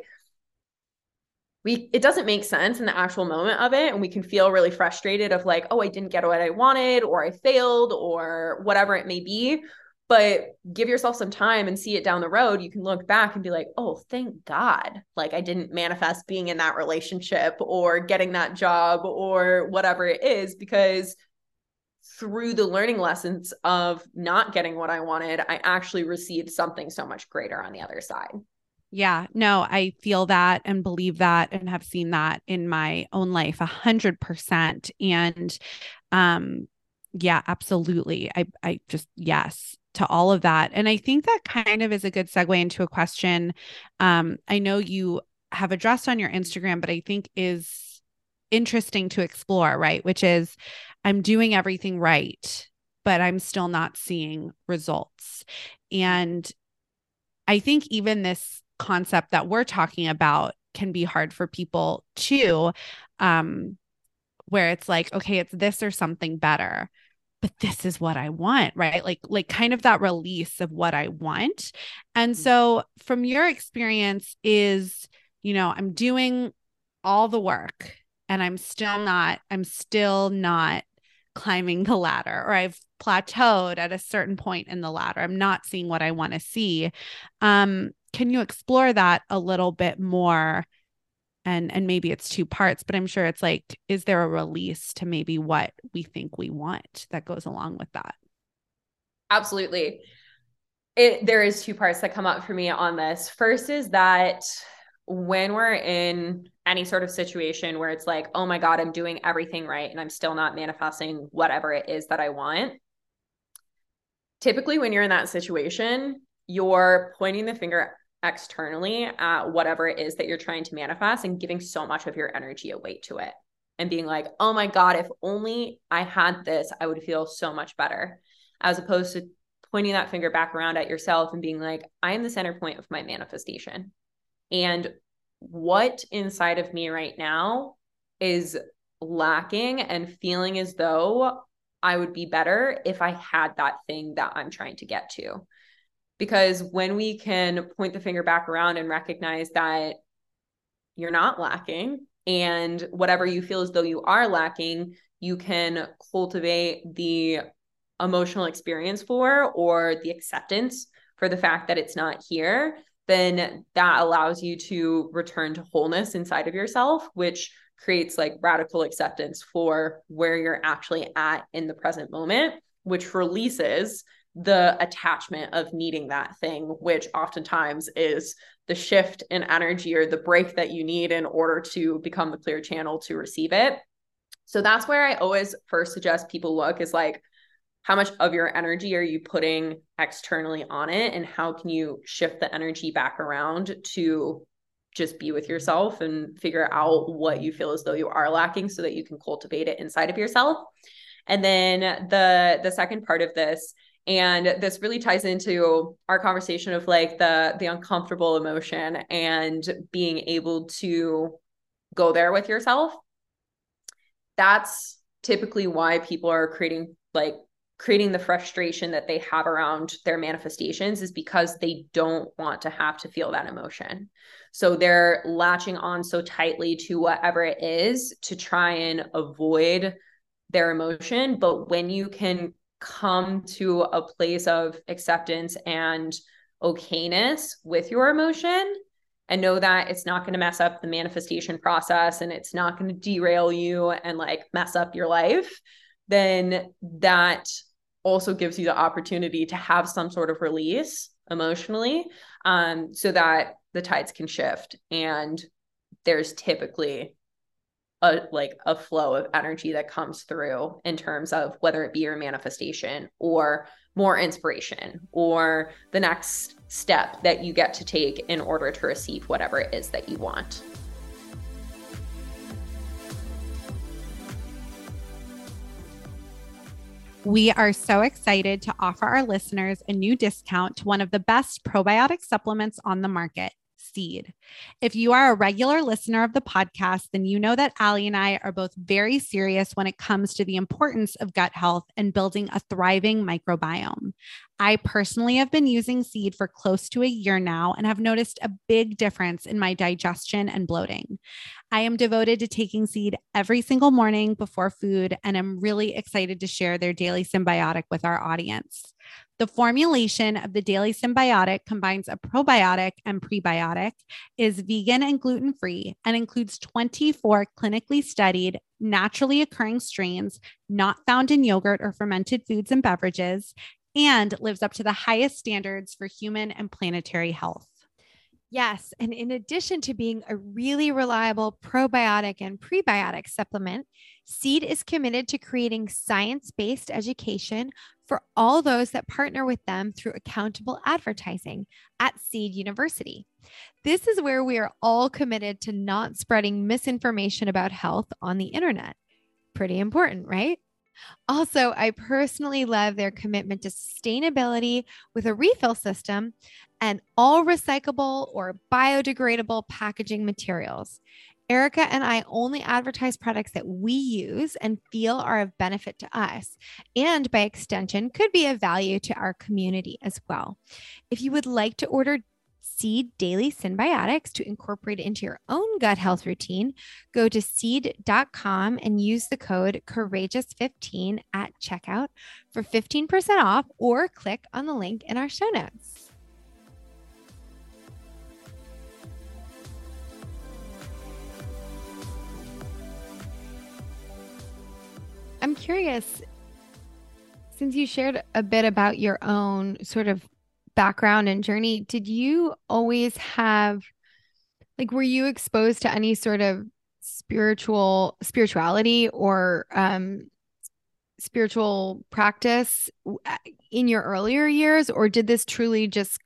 it doesn't make sense in the actual moment of it. And we can feel really frustrated of like, oh, I didn't get what I wanted, or I failed, or whatever it may be. But give yourself some time and see it down the road. You can look back and be like, oh, thank God. Like, I didn't manifest being in that relationship or getting that job or whatever it is, because through the learning lessons of not getting what I wanted, I actually received something so much greater on the other side. Yeah, no, I feel that and believe that and have seen that in my own life 100%. And, yeah, absolutely. I just, yes to all of that. And I think that kind of is a good segue into a question. I know you have addressed on your Instagram, but I think is interesting to explore, right? Which is, I'm doing everything right, but I'm still not seeing results. And I think even this concept that we're talking about can be hard for people too, where it's like, okay, it's this or something better. but this is what I want, right? Like kind of that release of what I want. And so from your experience is, you know, I'm doing all the work and I'm still not climbing the ladder, or I've plateaued at a certain point in the ladder. I'm not seeing what I want to see. Can you explore that a little bit more? And maybe it's two parts, but I'm sure it's like, is there a release to maybe what we think we want that goes along with that? Absolutely. There is two parts that come up for me on this. First is that when we're in any sort of situation where it's like, oh my God, I'm doing everything right and I'm still not manifesting whatever it is that I want. Typically when you're in that situation, you're pointing the finger externally at whatever it is that you're trying to manifest and giving so much of your energy away to it and being like, oh my God, if only I had this, I would feel so much better, as opposed to pointing that finger back around at yourself and being like, I am the center point of my manifestation. And what inside of me right now is lacking and feeling as though I would be better if I had that thing that I'm trying to get to. Because when we can point the finger back around and recognize that you're not lacking, and whatever you feel as though you are lacking, you can cultivate the emotional experience for, or the acceptance for, the fact that it's not here, then that allows you to return to wholeness inside of yourself, which creates like radical acceptance for where you're actually at in the present moment, which releases the attachment of needing that thing, which oftentimes is the shift in energy or the break that you need in order to become the clear channel to receive it. So that's where I always first suggest people look, is like, how much of your energy are you putting externally on it? And how can you shift the energy back around to just be with yourself and figure out what you feel as though you are lacking, so that you can cultivate it inside of yourself. And then the second part of this, and this really ties into our conversation of like the uncomfortable emotion and being able to go there with yourself. That's typically why people are creating the frustration that they have around their manifestations, is because they don't want to have to feel that emotion. So they're latching on so tightly to whatever it is to try and avoid their emotion. But when you can come to a place of acceptance and okayness with your emotion, and know that it's not going to mess up the manifestation process, and it's not going to derail you and like mess up your life, then that also gives you the opportunity to have some sort of release emotionally, so that the tides can shift. And there's typically a flow of energy that comes through, in terms of whether it be your manifestation or more inspiration or the next step that you get to take in order to receive whatever it is that you want. We are so excited to offer our listeners a new discount to one of the best probiotic supplements on the market, Seed. If you are a regular listener of the podcast, then you know that Allie and I are both very serious when it comes to the importance of gut health and building a thriving microbiome. I personally have been using Seed for close to a year now and have noticed a big difference in my digestion and bloating. I am devoted to taking Seed every single morning before food, and I'm really excited to share their daily symbiotic with our audience. The formulation of the daily symbiotic combines a probiotic and prebiotic, is vegan and gluten-free, and includes 24 clinically studied, naturally occurring strains not found in yogurt or fermented foods and beverages, and lives up to the highest standards for human and planetary health. Yes, and in addition to being a really reliable probiotic and prebiotic supplement, Seed is committed to creating science-based education for all those that partner with them through accountable advertising at Seed University. This is where we are all committed to not spreading misinformation about health on the internet. Pretty important, right? Also, I personally love their commitment to sustainability with a refill system and all recyclable or biodegradable packaging materials. Erica and I only advertise products that we use and feel are of benefit to us, and by extension, could be of value to our community as well. If you would like to order Seed Daily Synbiotics to incorporate into your own gut health routine, go to seed.com and use the code Courageous15 at checkout for 15% off, or click on the link in our show notes. I'm curious, since you shared a bit about your own sort of background and journey, did you always have, like, were you exposed to any sort of spirituality or spiritual practice in your earlier years, or did this truly just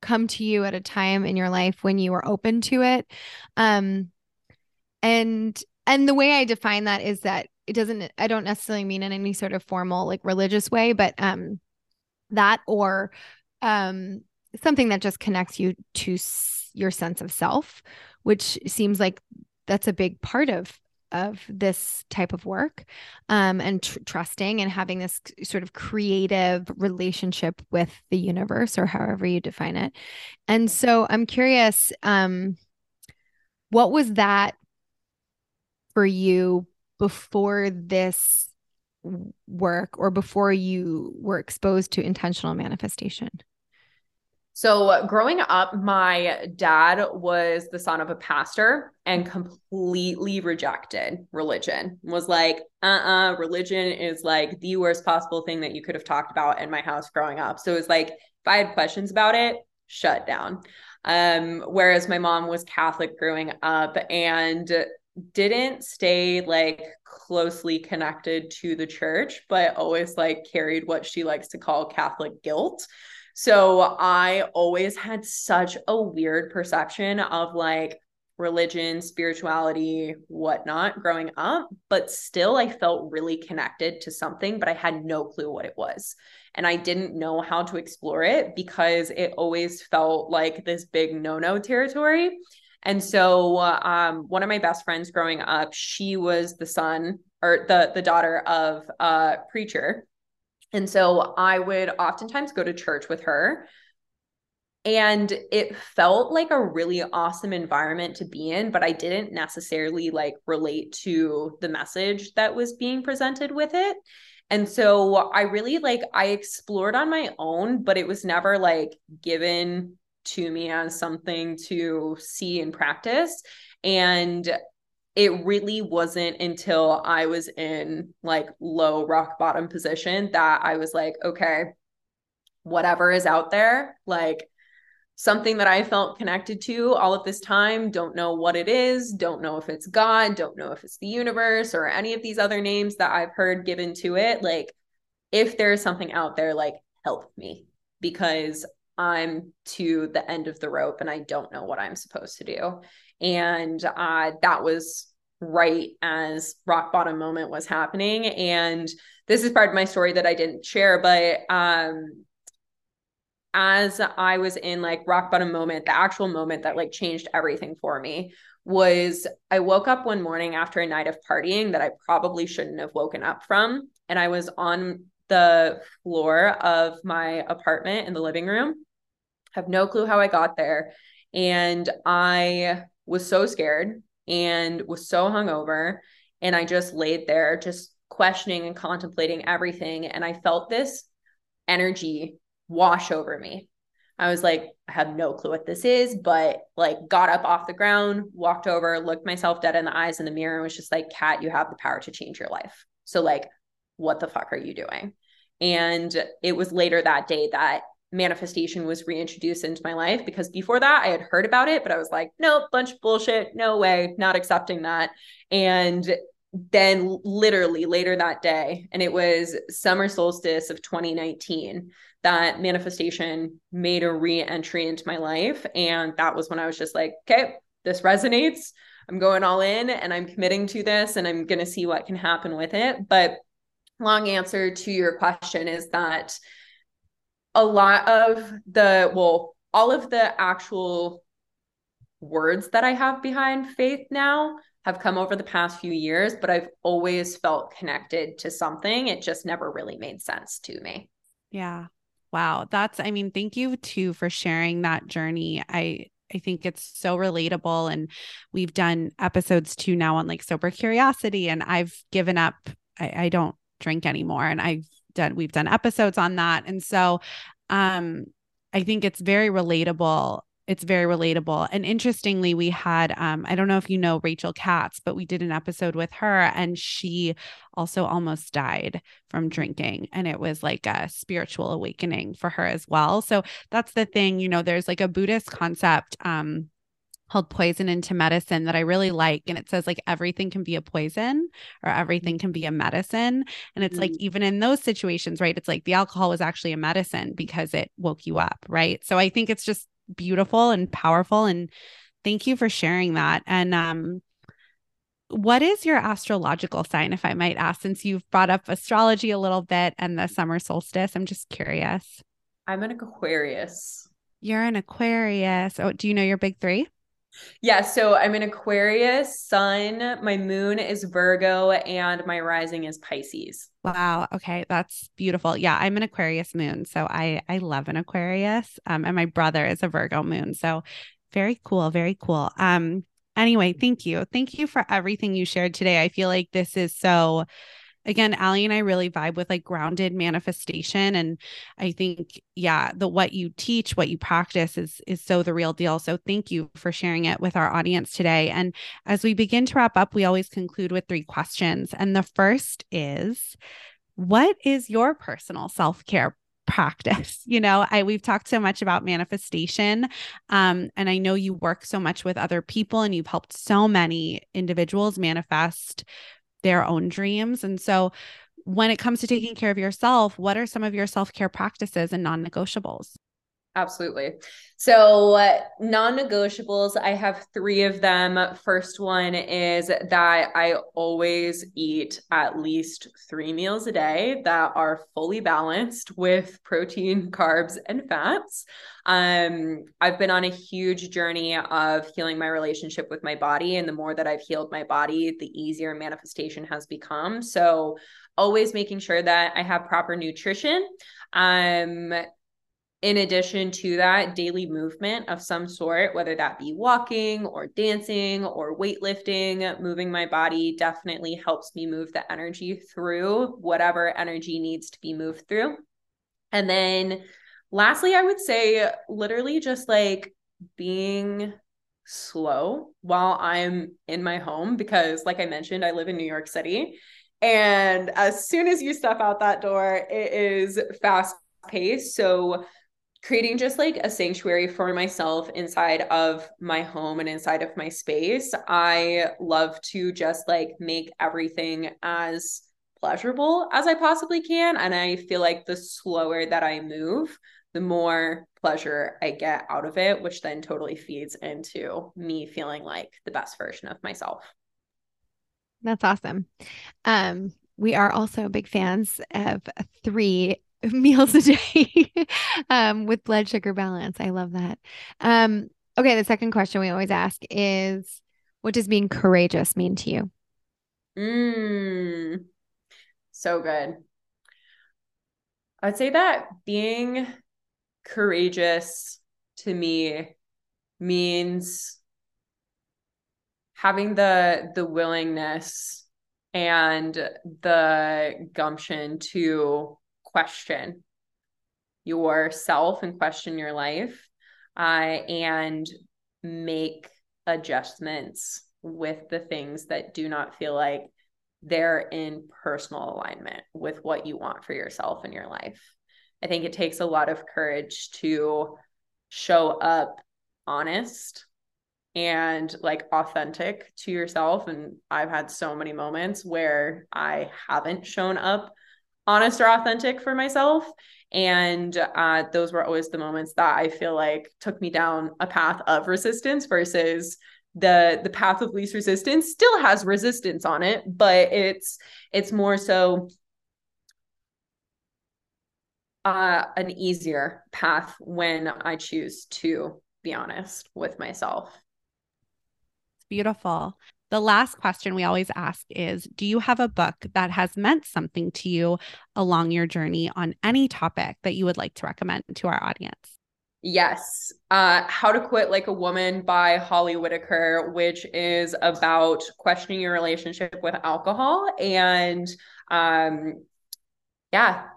come to you at a time in your life when you were open to it? And the way I define that is that I don't necessarily mean in any sort of formal, like, religious way, but that or something that just connects you to your sense of self, which seems like that's a big part of this type of work, and trusting and having this sort of creative relationship with the universe, or however you define it. And so I'm curious, what was that for you before this work, or before you were exposed to intentional manifestation? So growing up, my dad was the son of a pastor and completely rejected religion, was like, religion is like the worst possible thing that you could have talked about in my house growing up. So it was like, if I had questions about it, shut down. Whereas my mom was Catholic growing up and didn't stay like closely connected to the church, but always like carried what she likes to call Catholic guilt. So I always had such a weird perception of like religion, spirituality, whatnot growing up, but still I felt really connected to something, but I had no clue what it was. And I didn't know how to explore it because it always felt like this big no-no territory. And so one of my best friends growing up, she was the son or the daughter of a preacher. And so I would oftentimes go to church with her, and it felt like a really awesome environment to be in, but I didn't necessarily like relate to the message that was being presented with it. And so I really I explored on my own, but it was never like given to me as something to see and practice. And it really wasn't until I was in like low rock bottom position that I was like, okay, whatever is out there, like something that I felt connected to all of this time, don't know what it is, don't know if it's God, don't know if it's the universe or any of these other names that I've heard given to it. Like, if there's something out there, like, help me, because I'm to the end of the rope and I don't know what I'm supposed to do. And that was right as rock bottom moment was happening. And this is part of my story that I didn't share, but as I was in like rock bottom moment, the actual moment that like changed everything for me was I woke up one morning after a night of partying that I probably shouldn't have woken up from. And I was on the floor of my apartment in the living room. Have no clue how I got there. And I was so scared and was so hungover. And I just laid there just questioning and contemplating everything. And I felt this energy wash over me. I was like, I have no clue what this is, but like got up off the ground, walked over, looked myself dead in the eyes in the mirror, and was just like, Kat, you have the power to change your life. So like, what the fuck are you doing? And it was later that day that manifestation was reintroduced into my life, because before that I had heard about it, but I was like, nope, bunch of bullshit, no way, not accepting that. And then literally later that day, and it was summer solstice of 2019, that manifestation made a re-entry into my life. And that was when I was just like, okay, this resonates. I'm going all in and I'm committing to this and I'm going to see what can happen with it. But long answer to your question is that all of the actual words that I have behind faith now have come over the past few years, but I've always felt connected to something. It just never really made sense to me. Yeah. Wow. I mean, thank you too for sharing that journey. I think it's so relatable, and we've done episodes too now on like sober curiosity, and I've given up, I don't drink anymore. And we've done episodes on that. And so, I think it's very relatable. It's very relatable. And interestingly, we had, I don't know if you know Rachel Katz, but we did an episode with her, and she also almost died from drinking. And it was like a spiritual awakening for her as well. So that's the thing, you know, there's like a Buddhist concept, called poison into medicine that I really like. And it says like everything can be a poison or everything can be a medicine. And it's like, even in those situations, right? It's like the alcohol was actually a medicine because it woke you up. Right. So I think it's just beautiful and powerful. And thank you for sharing that. And, what is your astrological sign, if I might ask, since you've brought up astrology a little bit and the summer solstice? I'm just curious. I'm an Aquarius. You're an Aquarius. Oh, do you know your big three? Yeah. So I'm an Aquarius sun, my moon is Virgo, and my rising is Pisces. Wow. Okay. That's beautiful. Yeah. I'm an Aquarius moon. So I love an Aquarius. And my brother is a Virgo moon. So very cool. Very cool. Anyway, thank you. Thank you for everything you shared today. I feel like this is so, again, Allie and I really vibe with like grounded manifestation. And I think, yeah, what you teach, what you practice is so the real deal. So thank you for sharing it with our audience today. And as we begin to wrap up, we always conclude with three questions. And the first is, what is your personal self-care practice? You know, we've talked so much about manifestation. And I know you work so much with other people, and you've helped so many individuals manifest their own dreams. And so when it comes to taking care of yourself, what are some of your self-care practices and non-negotiables? Absolutely. So non-negotiables, I have three of them. First one is that I always eat at least 3 meals a day that are fully balanced with protein, carbs, and fats. I've been on a huge journey of healing my relationship with my body. And the more that I've healed my body, the easier manifestation has become. So always making sure that I have proper nutrition. In addition to that, daily movement of some sort, whether that be walking or dancing or weightlifting, moving my body definitely helps me move the energy through whatever energy needs to be moved through. And then lastly, I would say literally just like being slow while I'm in my home, because like I mentioned, I live in New York City. And as soon as you step out that door, it is fast paced. So creating just like a sanctuary for myself inside of my home and inside of my space. I love to just like make everything as pleasurable as I possibly can. And I feel like the slower that I move, the more pleasure I get out of it, which then totally feeds into me feeling like the best version of myself. That's awesome. We are also big fans of 3 meals a day, with blood sugar balance. I love that. Okay. The second question we always ask is, what does being courageous mean to you? So good. I'd say that being courageous to me means having the willingness and the gumption to question yourself and question your life, and make adjustments with the things that do not feel like they're in personal alignment with what you want for yourself in your life. I think it takes a lot of courage to show up honest and like authentic to yourself. And I've had so many moments where I haven't shown up honest or authentic for myself. And those were always the moments that I feel like took me down a path of resistance, versus the path of least resistance still has resistance on it, but it's more so an easier path when I choose to be honest with myself. beautiful. The last question we always ask is, do you have a book that has meant something to you along your journey on any topic that you would like to recommend to our audience? Yes. How to Quit Like a Woman by Holly Whitaker, which is about questioning your relationship with alcohol and,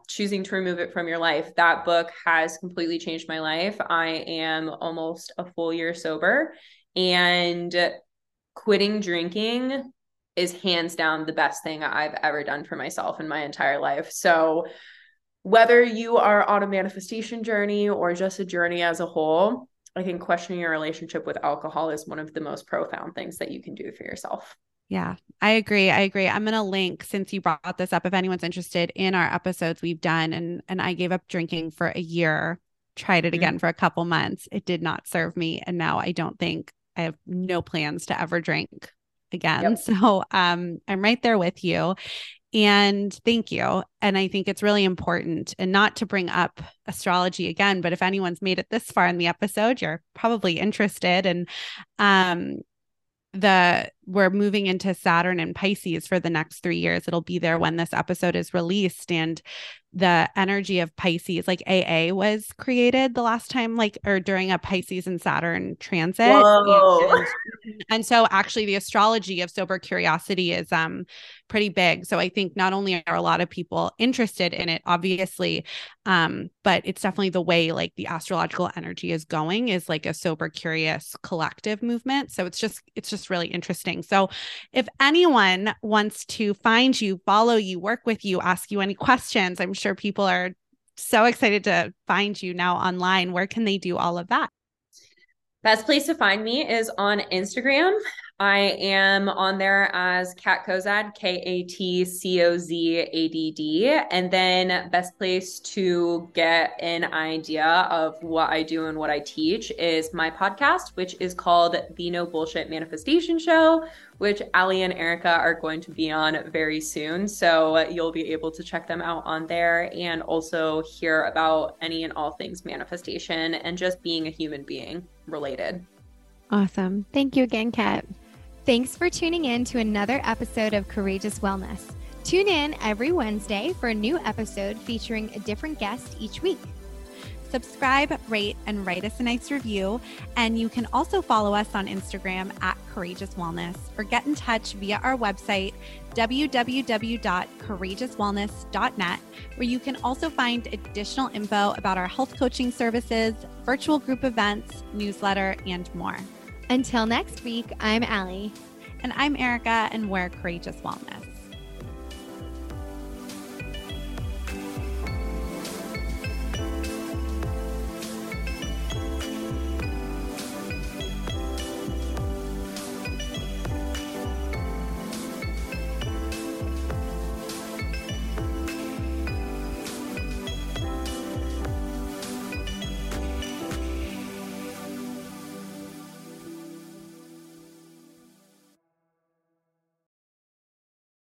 choosing to remove it from your life. That book has completely changed my life. I am almost a full year sober, and quitting drinking is hands down the best thing I've ever done for myself in my entire life. So whether you are on a manifestation journey or just a journey as a whole, I think questioning your relationship with alcohol is one of the most profound things that you can do for yourself. Yeah, I agree. I'm going to link, since you brought this up, if anyone's interested, in our episodes we've done, and I gave up drinking for a year, tried it again for a couple months. It did not serve me. And now I don't think, I have no plans to ever drink again. Yep. So I'm right there with you. And thank you. And I think it's really important, and not to bring up astrology again, but if anyone's made it this far in the episode, you're probably interested. And we're moving into Saturn and Pisces for the next 3 years. It'll be there when this episode is released. And the energy of Pisces, like AA was created the last time, during a Pisces and Saturn transit. And so actually the astrology of sober curiosity is pretty big. So I think not only are a lot of people interested in it, obviously, but it's definitely the way the astrological energy is going is like a sober curious collective movement. So it's just really interesting. So if anyone wants to find you, follow you, work with you, ask you any questions, I'm sure people are so excited to find you now online. Where can they do all of that? Best place to find me is on Instagram. I am on there as Kat Cozadd, KatCozadd. And then best place to get an idea of what I do and what I teach is my podcast, which is called The No Bullshit Manifestation Show, which Allie and Erica are going to be on very soon. So you'll be able to check them out on there, and also hear about any and all things manifestation and just being a human being related. Awesome. Thank you again, Kat. Thanks for tuning in to another episode of Courageous Wellness. Tune in every Wednesday for a new episode featuring a different guest each week. Subscribe, rate, and write us a nice review. And you can also follow us on Instagram at Courageous Wellness, or get in touch via our website, www.courageouswellness.net, where you can also find additional info about our health coaching services, virtual group events, newsletter, and more. Until next week, I'm Allie. And I'm Erica, and we're Courageous Wellness.